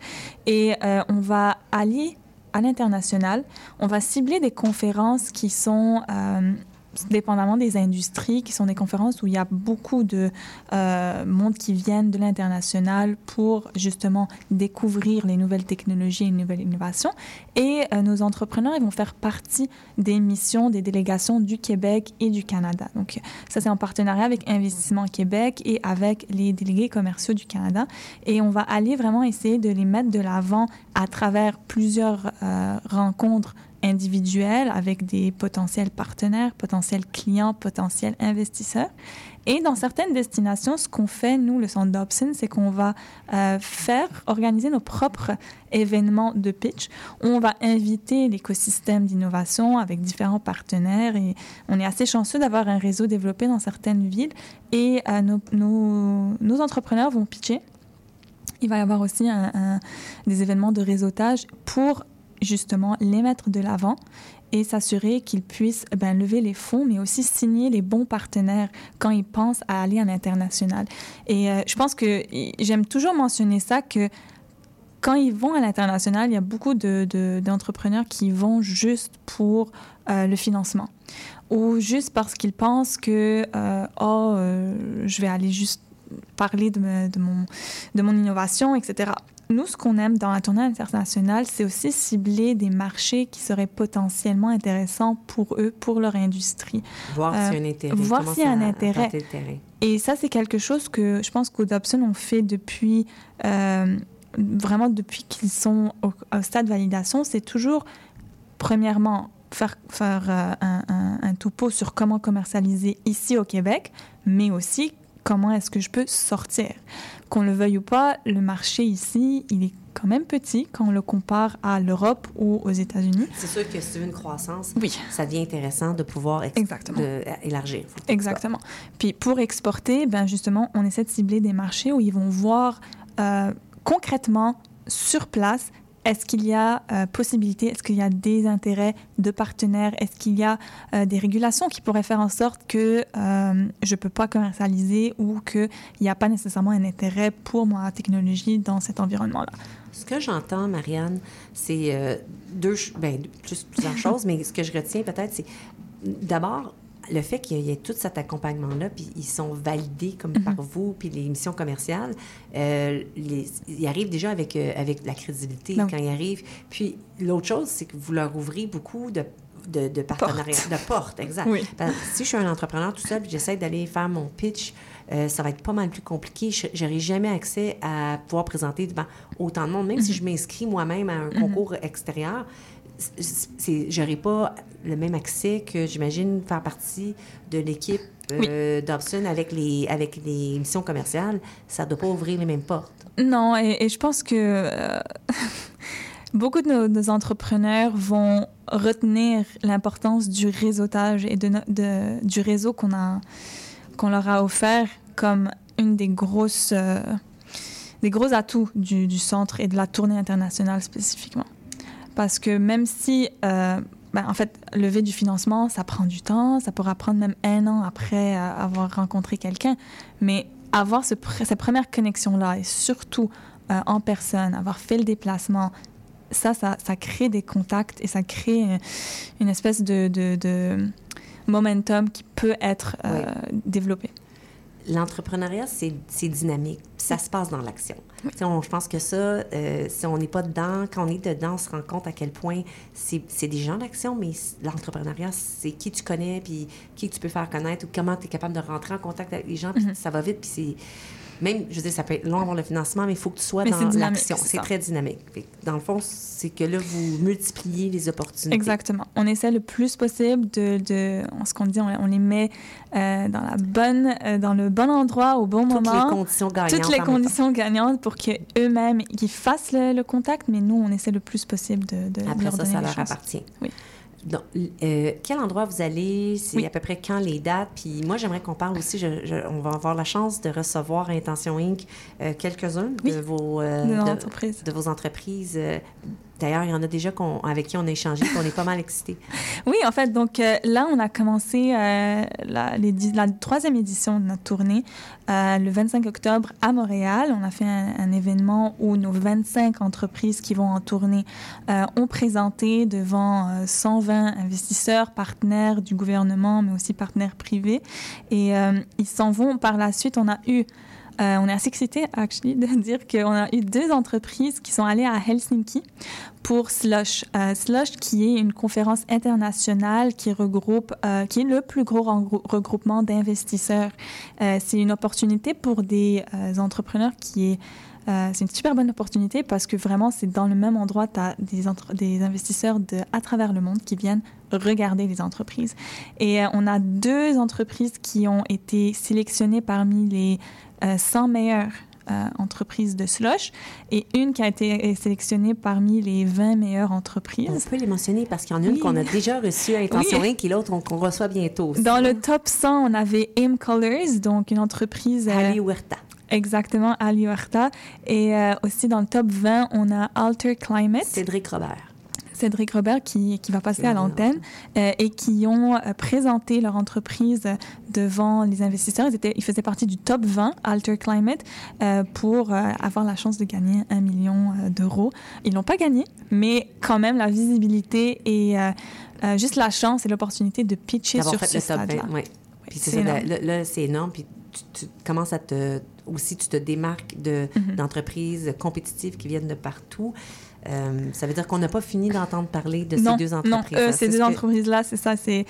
Et euh, on va allier à l'international, on va cibler des conférences qui sont, euh, dépendamment des industries, qui sont des conférences où il y a beaucoup de euh, monde qui viennent de l'international pour justement découvrir les nouvelles technologies et les nouvelles innovations. Et euh, nos entrepreneurs, ils vont faire partie des missions, des délégations du Québec et du Canada. Donc ça, c'est en partenariat avec Investissement Québec et avec les délégués commerciaux du Canada. Et on va aller vraiment essayer de les mettre de l'avant à travers plusieurs euh, rencontres individuelles avec des potentiels partenaires, potentiels clients, potentiels investisseurs. Et dans certaines destinations, ce qu'on fait, nous, le Centre Dobson, c'est qu'on va euh, faire, organiser nos propres événements de pitch. On va inviter l'écosystème d'innovation avec différents partenaires et on est assez chanceux d'avoir un réseau développé dans certaines villes et euh, nos, nos, nos entrepreneurs vont pitcher. Il va y avoir aussi un, un, des événements de réseautage pour justement les mettre de l'avant et s'assurer qu'ils puissent ben, lever les fonds, mais aussi signer les bons partenaires quand ils pensent à aller à l'international. Et euh, je pense que j'aime toujours mentionner ça, que quand ils vont à l'international, il y a beaucoup de, de, d'entrepreneurs qui vont juste pour euh, le financement ou juste parce qu'ils pensent que euh, « oh, euh, je vais aller juste parler de, me, de, mon, de mon innovation, et cetera » Nous, ce qu'on aime dans la tournée internationale, c'est aussi cibler des marchés qui seraient potentiellement intéressants pour eux, pour leur industrie. Voir euh, s'il y a un intérêt. Voir s'il y a un intérêt. Et ça, c'est quelque chose que je pense qu'au Dobson, on fait depuis, euh, vraiment depuis qu'ils sont au, au stade de validation. C'est toujours, premièrement, faire, faire euh, un, un, un topo sur comment commercialiser ici au Québec, mais aussi comment est-ce que je peux sortir. Qu'on le veuille ou pas, le marché ici, il est quand même petit quand on le compare à l'Europe ou aux États-Unis. C'est sûr que si tu veux une croissance, oui. ça devient intéressant de pouvoir ex- Exactement. De, élargir. Exactement. Puis pour exporter, ben justement, on essaie de cibler des marchés où ils vont voir euh, concrètement, sur place, est-ce qu'il y a euh, possibilité, est-ce qu'il y a des intérêts de partenaires, est-ce qu'il y a euh, des régulations qui pourraient faire en sorte que euh, je ne peux pas commercialiser ou qu'il n'y a pas nécessairement un intérêt pour ma technologie dans cet environnement-là? Ce que j'entends, Marianne, c'est euh, deux, ben, plusieurs choses, mais ce que je retiens peut-être, c'est d'abord le fait qu'il y ait tout cet accompagnement-là, puis ils sont validés comme mm-hmm. par vous, puis les missions commerciales, euh, les, ils arrivent déjà avec, euh, avec la crédibilité non. quand ils arrivent. Puis l'autre chose, c'est que vous leur ouvrez beaucoup de de, de partenariat, porte. de porte, exact. Oui. Parce que si je suis un entrepreneur tout seul, j'essaie d'aller faire mon pitch, euh, ça va être pas mal plus compliqué. Je n'aurai jamais accès à pouvoir présenter devant autant de monde. Même mm-hmm. si je m'inscris moi-même à un mm-hmm. concours extérieur, je n'aurai pas le même accès que, j'imagine, faire partie de l'équipe euh, oui. Dobson avec les, avec les missions commerciales. Ça ne doit pas ouvrir les mêmes portes. Non, et, et je pense que... Euh... Beaucoup de nos, nos entrepreneurs vont retenir l'importance du réseautage et de, de, du réseau qu'on, a, qu'on leur a offert comme une des grosses, euh, des gros atouts du, du centre et de la tournée internationale spécifiquement. Parce que même si, euh, ben en fait, lever du financement, ça prend du temps, ça pourra prendre même un an après avoir rencontré quelqu'un, mais avoir ce, cette première connexion-là et surtout euh, en personne, avoir fait le déplacement, Ça, ça, ça crée des contacts et ça crée une, une espèce de, de, de momentum qui peut être euh, oui. développé. L'entrepreneuriat, c'est, c'est dynamique. Ça se passe dans l'action. Oui. On, je pense que ça, euh, si on n'est pas dedans, quand on est dedans, on se rend compte à quel point c'est, c'est des gens d'action, mais l'entrepreneuriat, c'est qui tu connais, puis qui tu peux faire connaître, ou comment tu es capable de rentrer en contact avec les gens, puis mm-hmm. ça va vite, puis c'est... Même, je veux dire, ça peut être long avant le financement, mais il faut que tu sois mais dans c'est l'action. C'est, c'est très dynamique. Dans le fond, c'est que là, vous multipliez les opportunités. Exactement. On essaie le plus possible de... de on, ce qu'on dit, on, on les met euh, dans, la bonne, euh, dans le bon endroit, au bon Toutes moment. Toutes les conditions gagnantes. Toutes les conditions gagnantes pour qu'eux-mêmes, qu'ils fassent le, le contact, mais nous, on essaie le plus possible de, de Après leur ça, donner ça, ça leur appartient. Oui. Donc, euh, quel endroit vous allez? C'est oui. à peu près quand les dates? Puis moi, j'aimerais qu'on parle aussi, je, je, on va avoir la chance de recevoir à Intention Inc euh, quelques-unes oui. de, vos, euh, de, de, de vos entreprises. D'ailleurs, il y en a déjà qu'on, avec qui on a échangé, qu'on est pas mal excités. Oui, en fait, donc euh, là, on a commencé euh, la, les, la troisième édition de notre tournée euh, le vingt-cinq octobre à Montréal. On a fait un, un événement où nos vingt-cinq entreprises qui vont en tournée euh, ont présenté devant euh, cent vingt investisseurs, partenaires du gouvernement, mais aussi partenaires privés. Et euh, ils s'en vont. Par la suite, on a eu, euh, on est assez excités, actually, de dire qu'on a eu deux entreprises qui sont allées à Helsinki pour Slush. Euh, Slush, qui est une conférence internationale qui regroupe, euh, qui est le plus gros regrou- regroupement d'investisseurs. Euh, c'est une opportunité pour des euh, entrepreneurs qui est Euh, c'est une super bonne opportunité parce que vraiment, c'est dans le même endroit, tu as des, entre- des investisseurs de, à travers le monde qui viennent regarder les entreprises. Et euh, on a deux entreprises qui ont été sélectionnées parmi les euh, cent meilleures euh, entreprises de Slush et une qui a été sélectionnée parmi les vingt meilleures entreprises. On peut les mentionner parce qu'il y en a une oui. qu'on a déjà reçue à Intention oui. Inc et l'autre on, qu'on reçoit bientôt. Aussi. Dans le top cent, on avait Aim Colors, donc une entreprise... Euh, Ali Huerta. Exactement, Ali Huerta. Et euh, aussi dans le top vingt, on a Alter Climate. Cédric Robert. Cédric Robert qui, qui va passer oui, à l'antenne euh, et qui ont euh, présenté leur entreprise devant les investisseurs. Ils, étaient, ils faisaient partie du top vingt, Alter Climate, euh, pour euh, avoir la chance de gagner un million euh, d'euros. Ils ne l'ont pas gagné, mais quand même la visibilité et euh, euh, juste la chance et l'opportunité de pitcher D'avoir sur ce stade-là. Oui. Oui, puis c'est, c'est ça, là, là, c'est énorme. Puis tu, tu commences à te... Aussi, tu te démarques de, mm-hmm. d'entreprises compétitives qui viennent de partout. Euh, ça veut dire qu'on n'a pas fini d'entendre parler de non, ces deux entreprises. Non, euh, hein, ces deux ce entreprises-là, que... c'est ça, c'est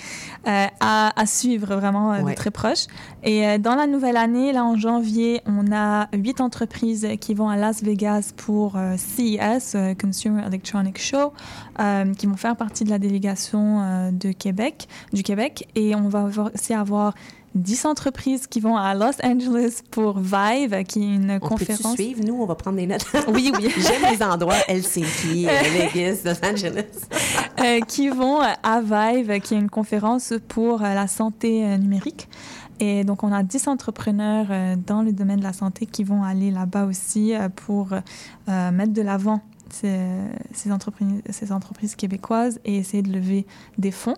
euh, à, à suivre vraiment euh, ouais. de très proche. Et euh, dans la nouvelle année, là, en janvier, on a huit entreprises qui vont à Las Vegas pour euh, C E S, euh, Consumer Electronic Show, euh, qui vont faire partie de la délégation euh, de Québec, du Québec. Et on va aussi avoir dix entreprises qui vont à Los Angeles pour VIVE, qui est une on conférence... On peut-tu suivre? Nous, on va prendre des notes. Oui, oui. J'aime les endroits Helsinki, Vegas, Los Angeles. euh, qui vont à VIVE, qui est une conférence pour la santé euh, numérique. Et donc, on a dix entrepreneurs euh, dans le domaine de la santé qui vont aller là-bas aussi euh, pour euh, mettre de l'avant ces, ces, entreprises, ces entreprises québécoises et essayer de lever des fonds.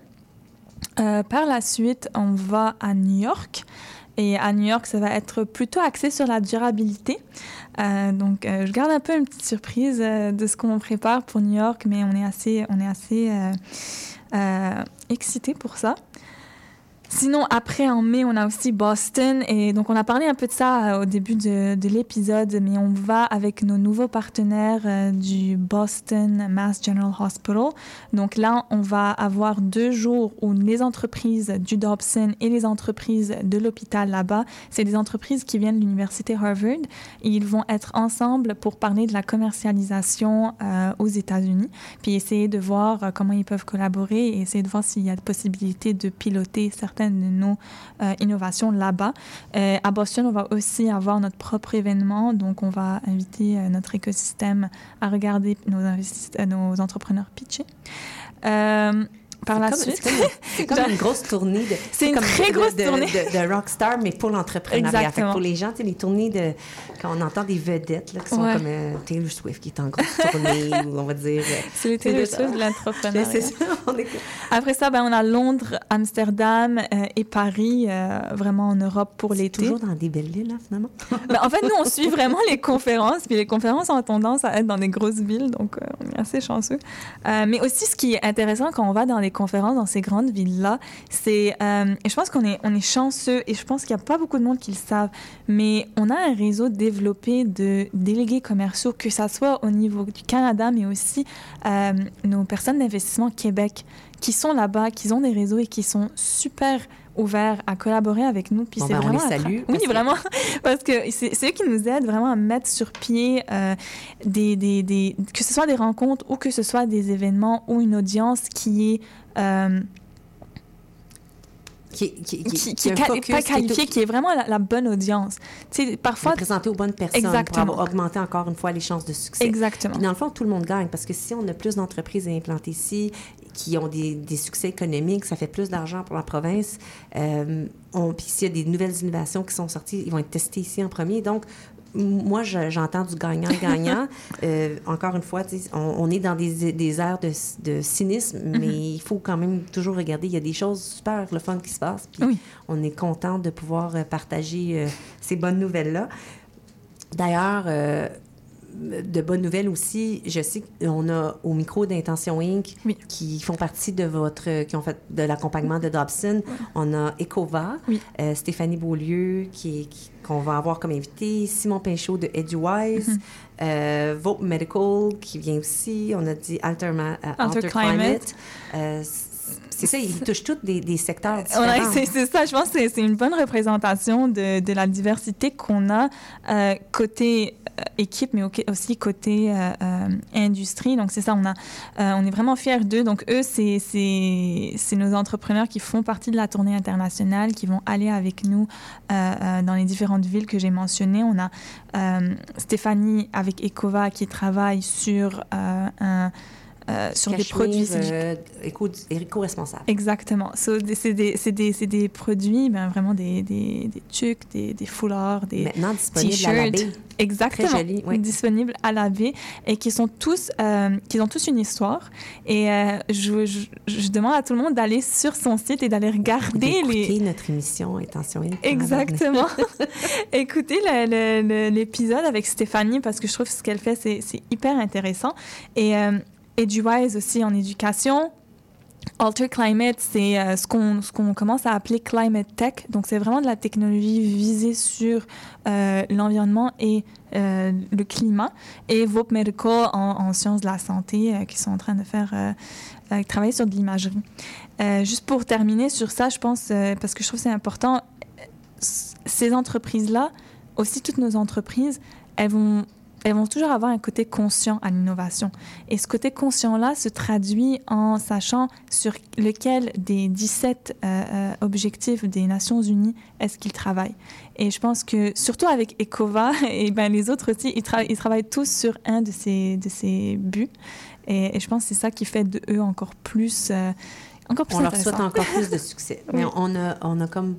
Euh, par la suite, on va à New York. Et à New York, ça va être plutôt axé sur la durabilité. Euh, donc, euh, je garde un peu une petite surprise euh, de ce qu'on prépare pour New York, mais on est assez, on est assez euh, euh, excités pour ça. Sinon, après, en mai, on a aussi Boston. Et donc, on a parlé un peu de ça au début de, de l'épisode, mais on va avec nos nouveaux partenaires euh, du Boston Mass General Hospital. Donc là, on va avoir deux jours où les entreprises du Dobson et les entreprises de l'hôpital là-bas, c'est des entreprises qui viennent de l'université Harvard, et ils vont être ensemble pour parler de la commercialisation euh, aux États-Unis, puis essayer de voir comment ils peuvent collaborer et essayer de voir s'il y a de possibilité de piloter certaines de nos euh, innovations là-bas. Euh, à Boston, on va aussi avoir notre propre événement, donc on va inviter euh, notre écosystème à regarder nos, investi- euh, nos entrepreneurs pitcher. Euh, Par c'est la comme, suite. C'est comme, c'est comme une grosse tournée. De, c'est une comme très de, grosse de, tournée. De, de, de rockstar, mais pour l'entrepreneuriat. Fait que pour les gens, tu sais, les tournées de. Quand on entend des vedettes, là, qui sont ouais. comme euh, Taylor Swift, qui est en grosse tournée, ou on va dire. C'est les Taylor Swift de l'entrepreneuriat. C'est ça, on est... Après ça, ben, on a Londres, Amsterdam euh, et Paris, euh, vraiment en Europe pour c'est l'été. Toujours dans des belles villes, là, finalement. Ben, en fait, nous, on suit vraiment les conférences, puis les conférences ont tendance à être dans des grosses villes, donc euh, on est assez chanceux. Euh, mais aussi, ce qui est intéressant quand on va dans les conférences dans ces grandes villes-là, c'est... Euh, et je pense qu'on est, on est chanceux, et je pense qu'il n'y a pas beaucoup de monde qui le savent, mais on a un réseau développé de délégués commerciaux, que ça soit au niveau du Canada, mais aussi euh, nos personnes d'investissement Québec, qui sont là-bas, qui ont des réseaux et qui sont super ouverts à collaborer avec nous. Puis bon, c'est ben vraiment on les salue. Tra- oui, que... vraiment, parce que c'est, c'est eux qui nous aident vraiment à mettre sur pied euh, des, des, des, que ce soit des rencontres ou que ce soit des événements ou une audience qui est... Euh, qui, qui, qui, qui, qui est cal- focus, pas qualifié, qui, qui est vraiment la, la bonne audience. Tu sais, parfois... Présenter aux bonnes personnes. Exactement. Pour augmenter encore une fois les chances de succès. Exactement. Puis dans le fond, tout le monde gagne, parce que si on a plus d'entreprises à implanter ici qui ont des, des succès économiques, ça fait plus d'argent pour la province. Euh, on, puis s'il y a des nouvelles innovations qui sont sorties, ils vont être testés ici en premier. Donc, moi, je, j'entends du gagnant-gagnant. euh, encore une fois, on, on est dans des, des airs de, de cynisme, mm-hmm. mais il faut quand même toujours regarder. Il y a des choses super le fun qui se passent. Puis oui. On est content de pouvoir partager euh, ces bonnes nouvelles-là. D'ailleurs, euh, de bonnes nouvelles aussi, je sais qu'on a au micro d'Intention Inc oui. qui font partie de votre, qui ont fait de l'accompagnement de Dobson. Oui. On a ÉCOVA, oui. euh, Stéphanie Beaulieu qui, qui, qu'on va avoir comme invité, Simon Pinchot de Edgewise, mm-hmm. euh, Vote Medical qui vient aussi, on a dit Alter, Ma- uh, Alter, Alter Climate. Climate. Euh, C'est ça, ils touchent tous des, des secteurs différents. Ouais, c'est, c'est ça, je pense que c'est, c'est une bonne représentation de, de la diversité qu'on a euh, côté euh, équipe, mais aussi côté euh, euh, industrie. Donc, c'est ça, on, a, euh, on est vraiment fiers d'eux. Donc, eux, c'est, c'est, c'est nos entrepreneurs qui font partie de la tournée internationale, qui vont aller avec nous euh, dans les différentes villes que j'ai mentionnées. On a euh, Stéphanie avec ÉCOVA qui travaille sur euh, un... Euh, sur Cachemire, des produits euh, éco, éco-responsables. Exactement. So, c'est, des, c'est, des, c'est des produits, ben, vraiment des, des, des tucs, des, des foulards, des Maintenant disponibles t-shirts. À la baie. Exactement. Très joli, oui. Disponibles à la baie et qui, sont tous, euh, qui ont tous une histoire. Et euh, je, je, je demande à tout le monde d'aller sur son site et d'aller regarder les... notre émission, Intention Inc. Exactement. Écoutez le, le, le, l'épisode avec Stéphanie parce que je trouve que ce qu'elle fait, c'est, c'est hyper intéressant. Et... Euh, Edgewise aussi en éducation. Alter Climate, c'est euh, ce, qu'on, ce qu'on commence à appeler Climate Tech. Donc, c'est vraiment de la technologie visée sur euh, l'environnement et euh, le climat. Et Vote Medical en, en sciences de la santé euh, qui sont en train de faire euh, euh, travailler sur de l'imagerie. Euh, juste pour terminer sur ça, je pense, euh, parce que je trouve que c'est important, ces entreprises-là, aussi toutes nos entreprises, elles vont... elles vont toujours avoir un côté conscient à l'innovation. Et ce côté conscient-là se traduit en sachant sur lequel des dix-sept euh, objectifs des Nations Unies est-ce qu'ils travaillent. Et je pense que, surtout avec ÉCOVA, et ben les autres aussi, ils, tra- ils travaillent tous sur un de ces, de ces buts. Et, et je pense que c'est ça qui fait de eux encore plus euh, encore plus on intéressant. Leur souhaite encore plus de succès. Mais oui. on, a, on, a comme,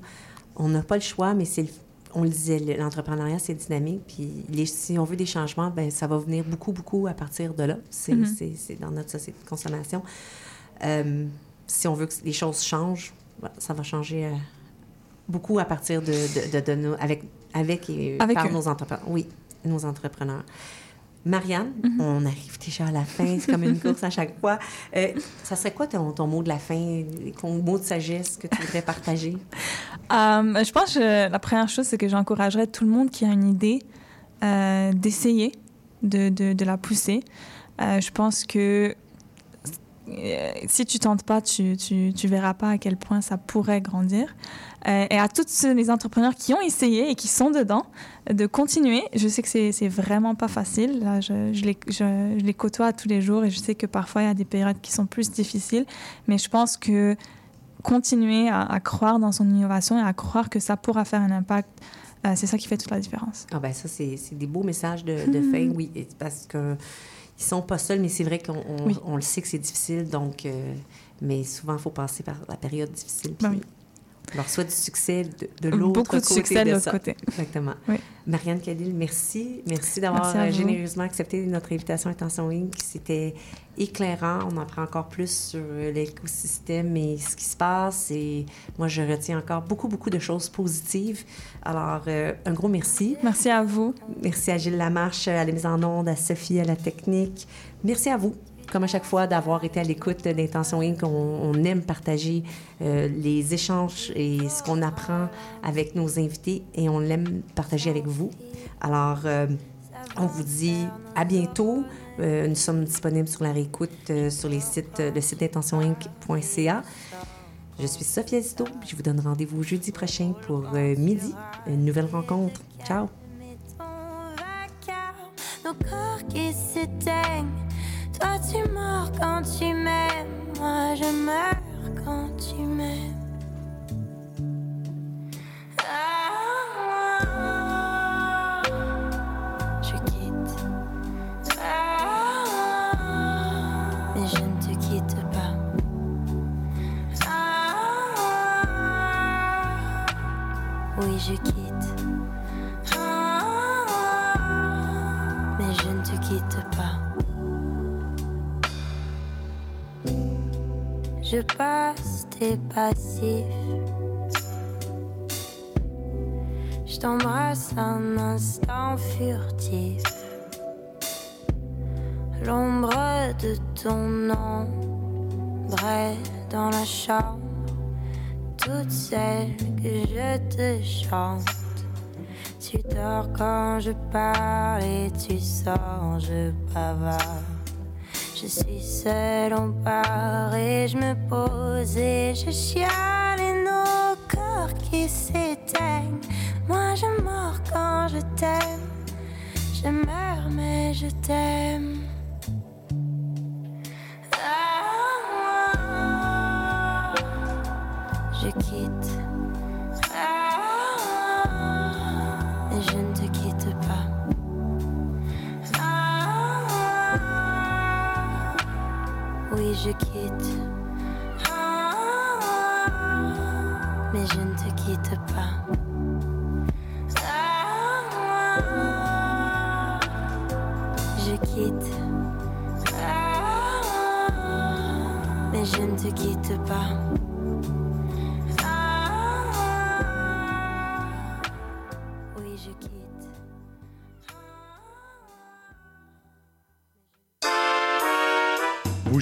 on n'a pas le choix, mais c'est le on le disait, l'entrepreneuriat, c'est dynamique. Puis les, si on veut des changements, bien, ça va venir beaucoup, beaucoup à partir de là. C'est, mm-hmm. c'est, c'est dans notre société de consommation. Euh, si on veut que les choses changent, ça va changer euh, beaucoup à partir de, de, de, de nos... Avec, avec et avec par eux. nos entrepreneurs. Oui, nos entrepreneurs. Marianne, mm-hmm. on arrive déjà à la fin, c'est comme une course à chaque fois. Euh, ça serait quoi ton, ton mot de la fin, ton mot de sagesse que tu voudrais partager? um, je pense que la première chose, c'est que j'encouragerais tout le monde qui a une idée euh, d'essayer, de, de, de la pousser. Euh, je pense que euh, si tu tentes pas, tu, tu, tu verras pas à quel point ça pourrait grandir. Euh, et à tous les entrepreneurs qui ont essayé et qui sont dedans, de continuer. Je sais que c'est, c'est vraiment pas facile. Là, je, je, les, je, je les côtoie tous les jours et je sais que parfois, il y a des périodes qui sont plus difficiles. Mais je pense que continuer à, à croire dans son innovation et à croire que ça pourra faire un impact, euh, c'est ça qui fait toute la différence. Ah ben ça, c'est, c'est des beaux messages de, de mmh. fin, oui. Parce que... Ils ne sont pas seuls, mais c'est vrai qu'on on, oui. on le sait que c'est difficile. Donc, euh, mais souvent, il faut passer par la période difficile. Puis oui. On leur souhaite du succès de, de l'autre côté. Beaucoup de succès de, de l'autre ça. Côté. Exactement. Oui. Marianne Khalil, merci. Merci d'avoir merci généreusement accepté notre invitation à Intention Inc. C'était éclairant. On en prend encore plus sur l'écosystème et ce qui se passe. Et moi, je retiens encore beaucoup, beaucoup de choses positives. Alors, euh, un gros merci. Merci à vous. Merci à Gilles Lamarche, à la mise en onde, à Sophie, à la technique. Merci à vous. Comme à chaque fois, d'avoir été à l'écoute d'Intention Inc. On, on aime partager euh, les échanges et ce qu'on apprend avec nos invités et on l'aime partager avec vous. Alors, euh, on vous dit à bientôt. Euh, nous sommes disponibles sur la réécoute euh, sur les sites, euh, le site intention inc point c a. Je suis Sophie Azito. Je vous donne rendez-vous jeudi prochain pour euh, midi. Une nouvelle rencontre. Ciao! Nos corps qui s'éteignent. Toi tu mords quand tu m'aimes, moi je meurs quand tu m'aimes. Ah, je quitte. Ah, mais je ne te quitte pas. Ah, oui je quitte. Ah, mais je ne te quitte pas. Je passe tes passifs. Je t'embrasse un instant furtif. L'ombre de ton ombre est dans la chambre. Toutes celles que je te chante. Tu dors quand je parle et tu sors, je bavarde. Je suis seule, on part et je me pose et je chiale et nos corps qui s'éteignent. Moi je mords quand je t'aime, je meurs mais je t'aime. Ah, je quitte. Ah, mais je ne te quitte pas. Oui, je quitte. Mais je ne te quitte pas. Je quitte. Mais je ne te quitte pas. Vous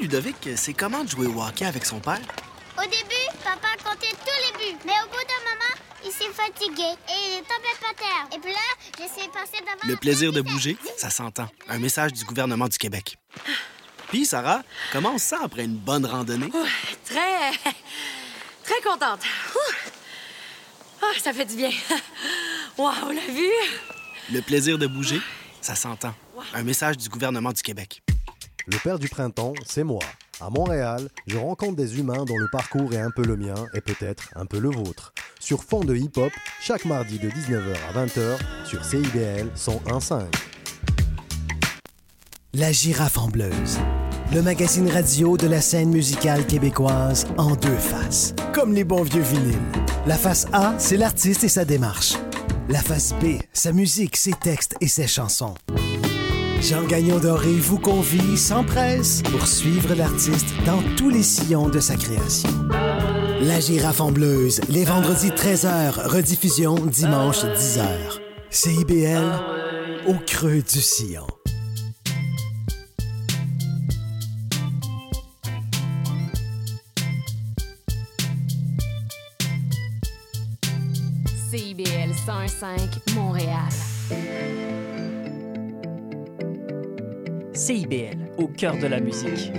Ludovic, c'est comment de jouer au hockey avec son père? Au début, papa comptait tous les buts. Mais au bout d'un moment, il s'est fatigué et il est tombé par terre. Et puis là, j'essaie de passer devant... Le plaisir de bouger, ça s'entend. Un message du gouvernement du Québec. Puis, Sarah, comment on se sent après une bonne randonnée? Ouh, très... très contente. Oh, ça fait du bien. Wow, la vue! Le plaisir de bouger, ça s'entend. Un message du gouvernement du Québec. Le père du printemps, c'est moi. À Montréal, je rencontre des humains dont le parcours est un peu le mien et peut-être un peu le vôtre. sur fond de hip-hop, chaque mardi de dix-neuf heures à vingt heures sur C I B L cent un virgule cinq. La girafe en bleuse, le magazine radio de la scène musicale québécoise en deux faces, comme les bons vieux vinyles. La face A, c'est l'artiste et sa démarche. La face B, sa musique, ses textes et ses chansons. Jean Gagnon-Doré vous convie sans presse pour suivre l'artiste dans tous les sillons de sa création. La girafe en bleuse, les vendredis treize heures, rediffusion dimanche dix heures. C I B L, au creux du sillon. C I B L cent un virgule cinq, Montréal. C I B L, au cœur de la musique.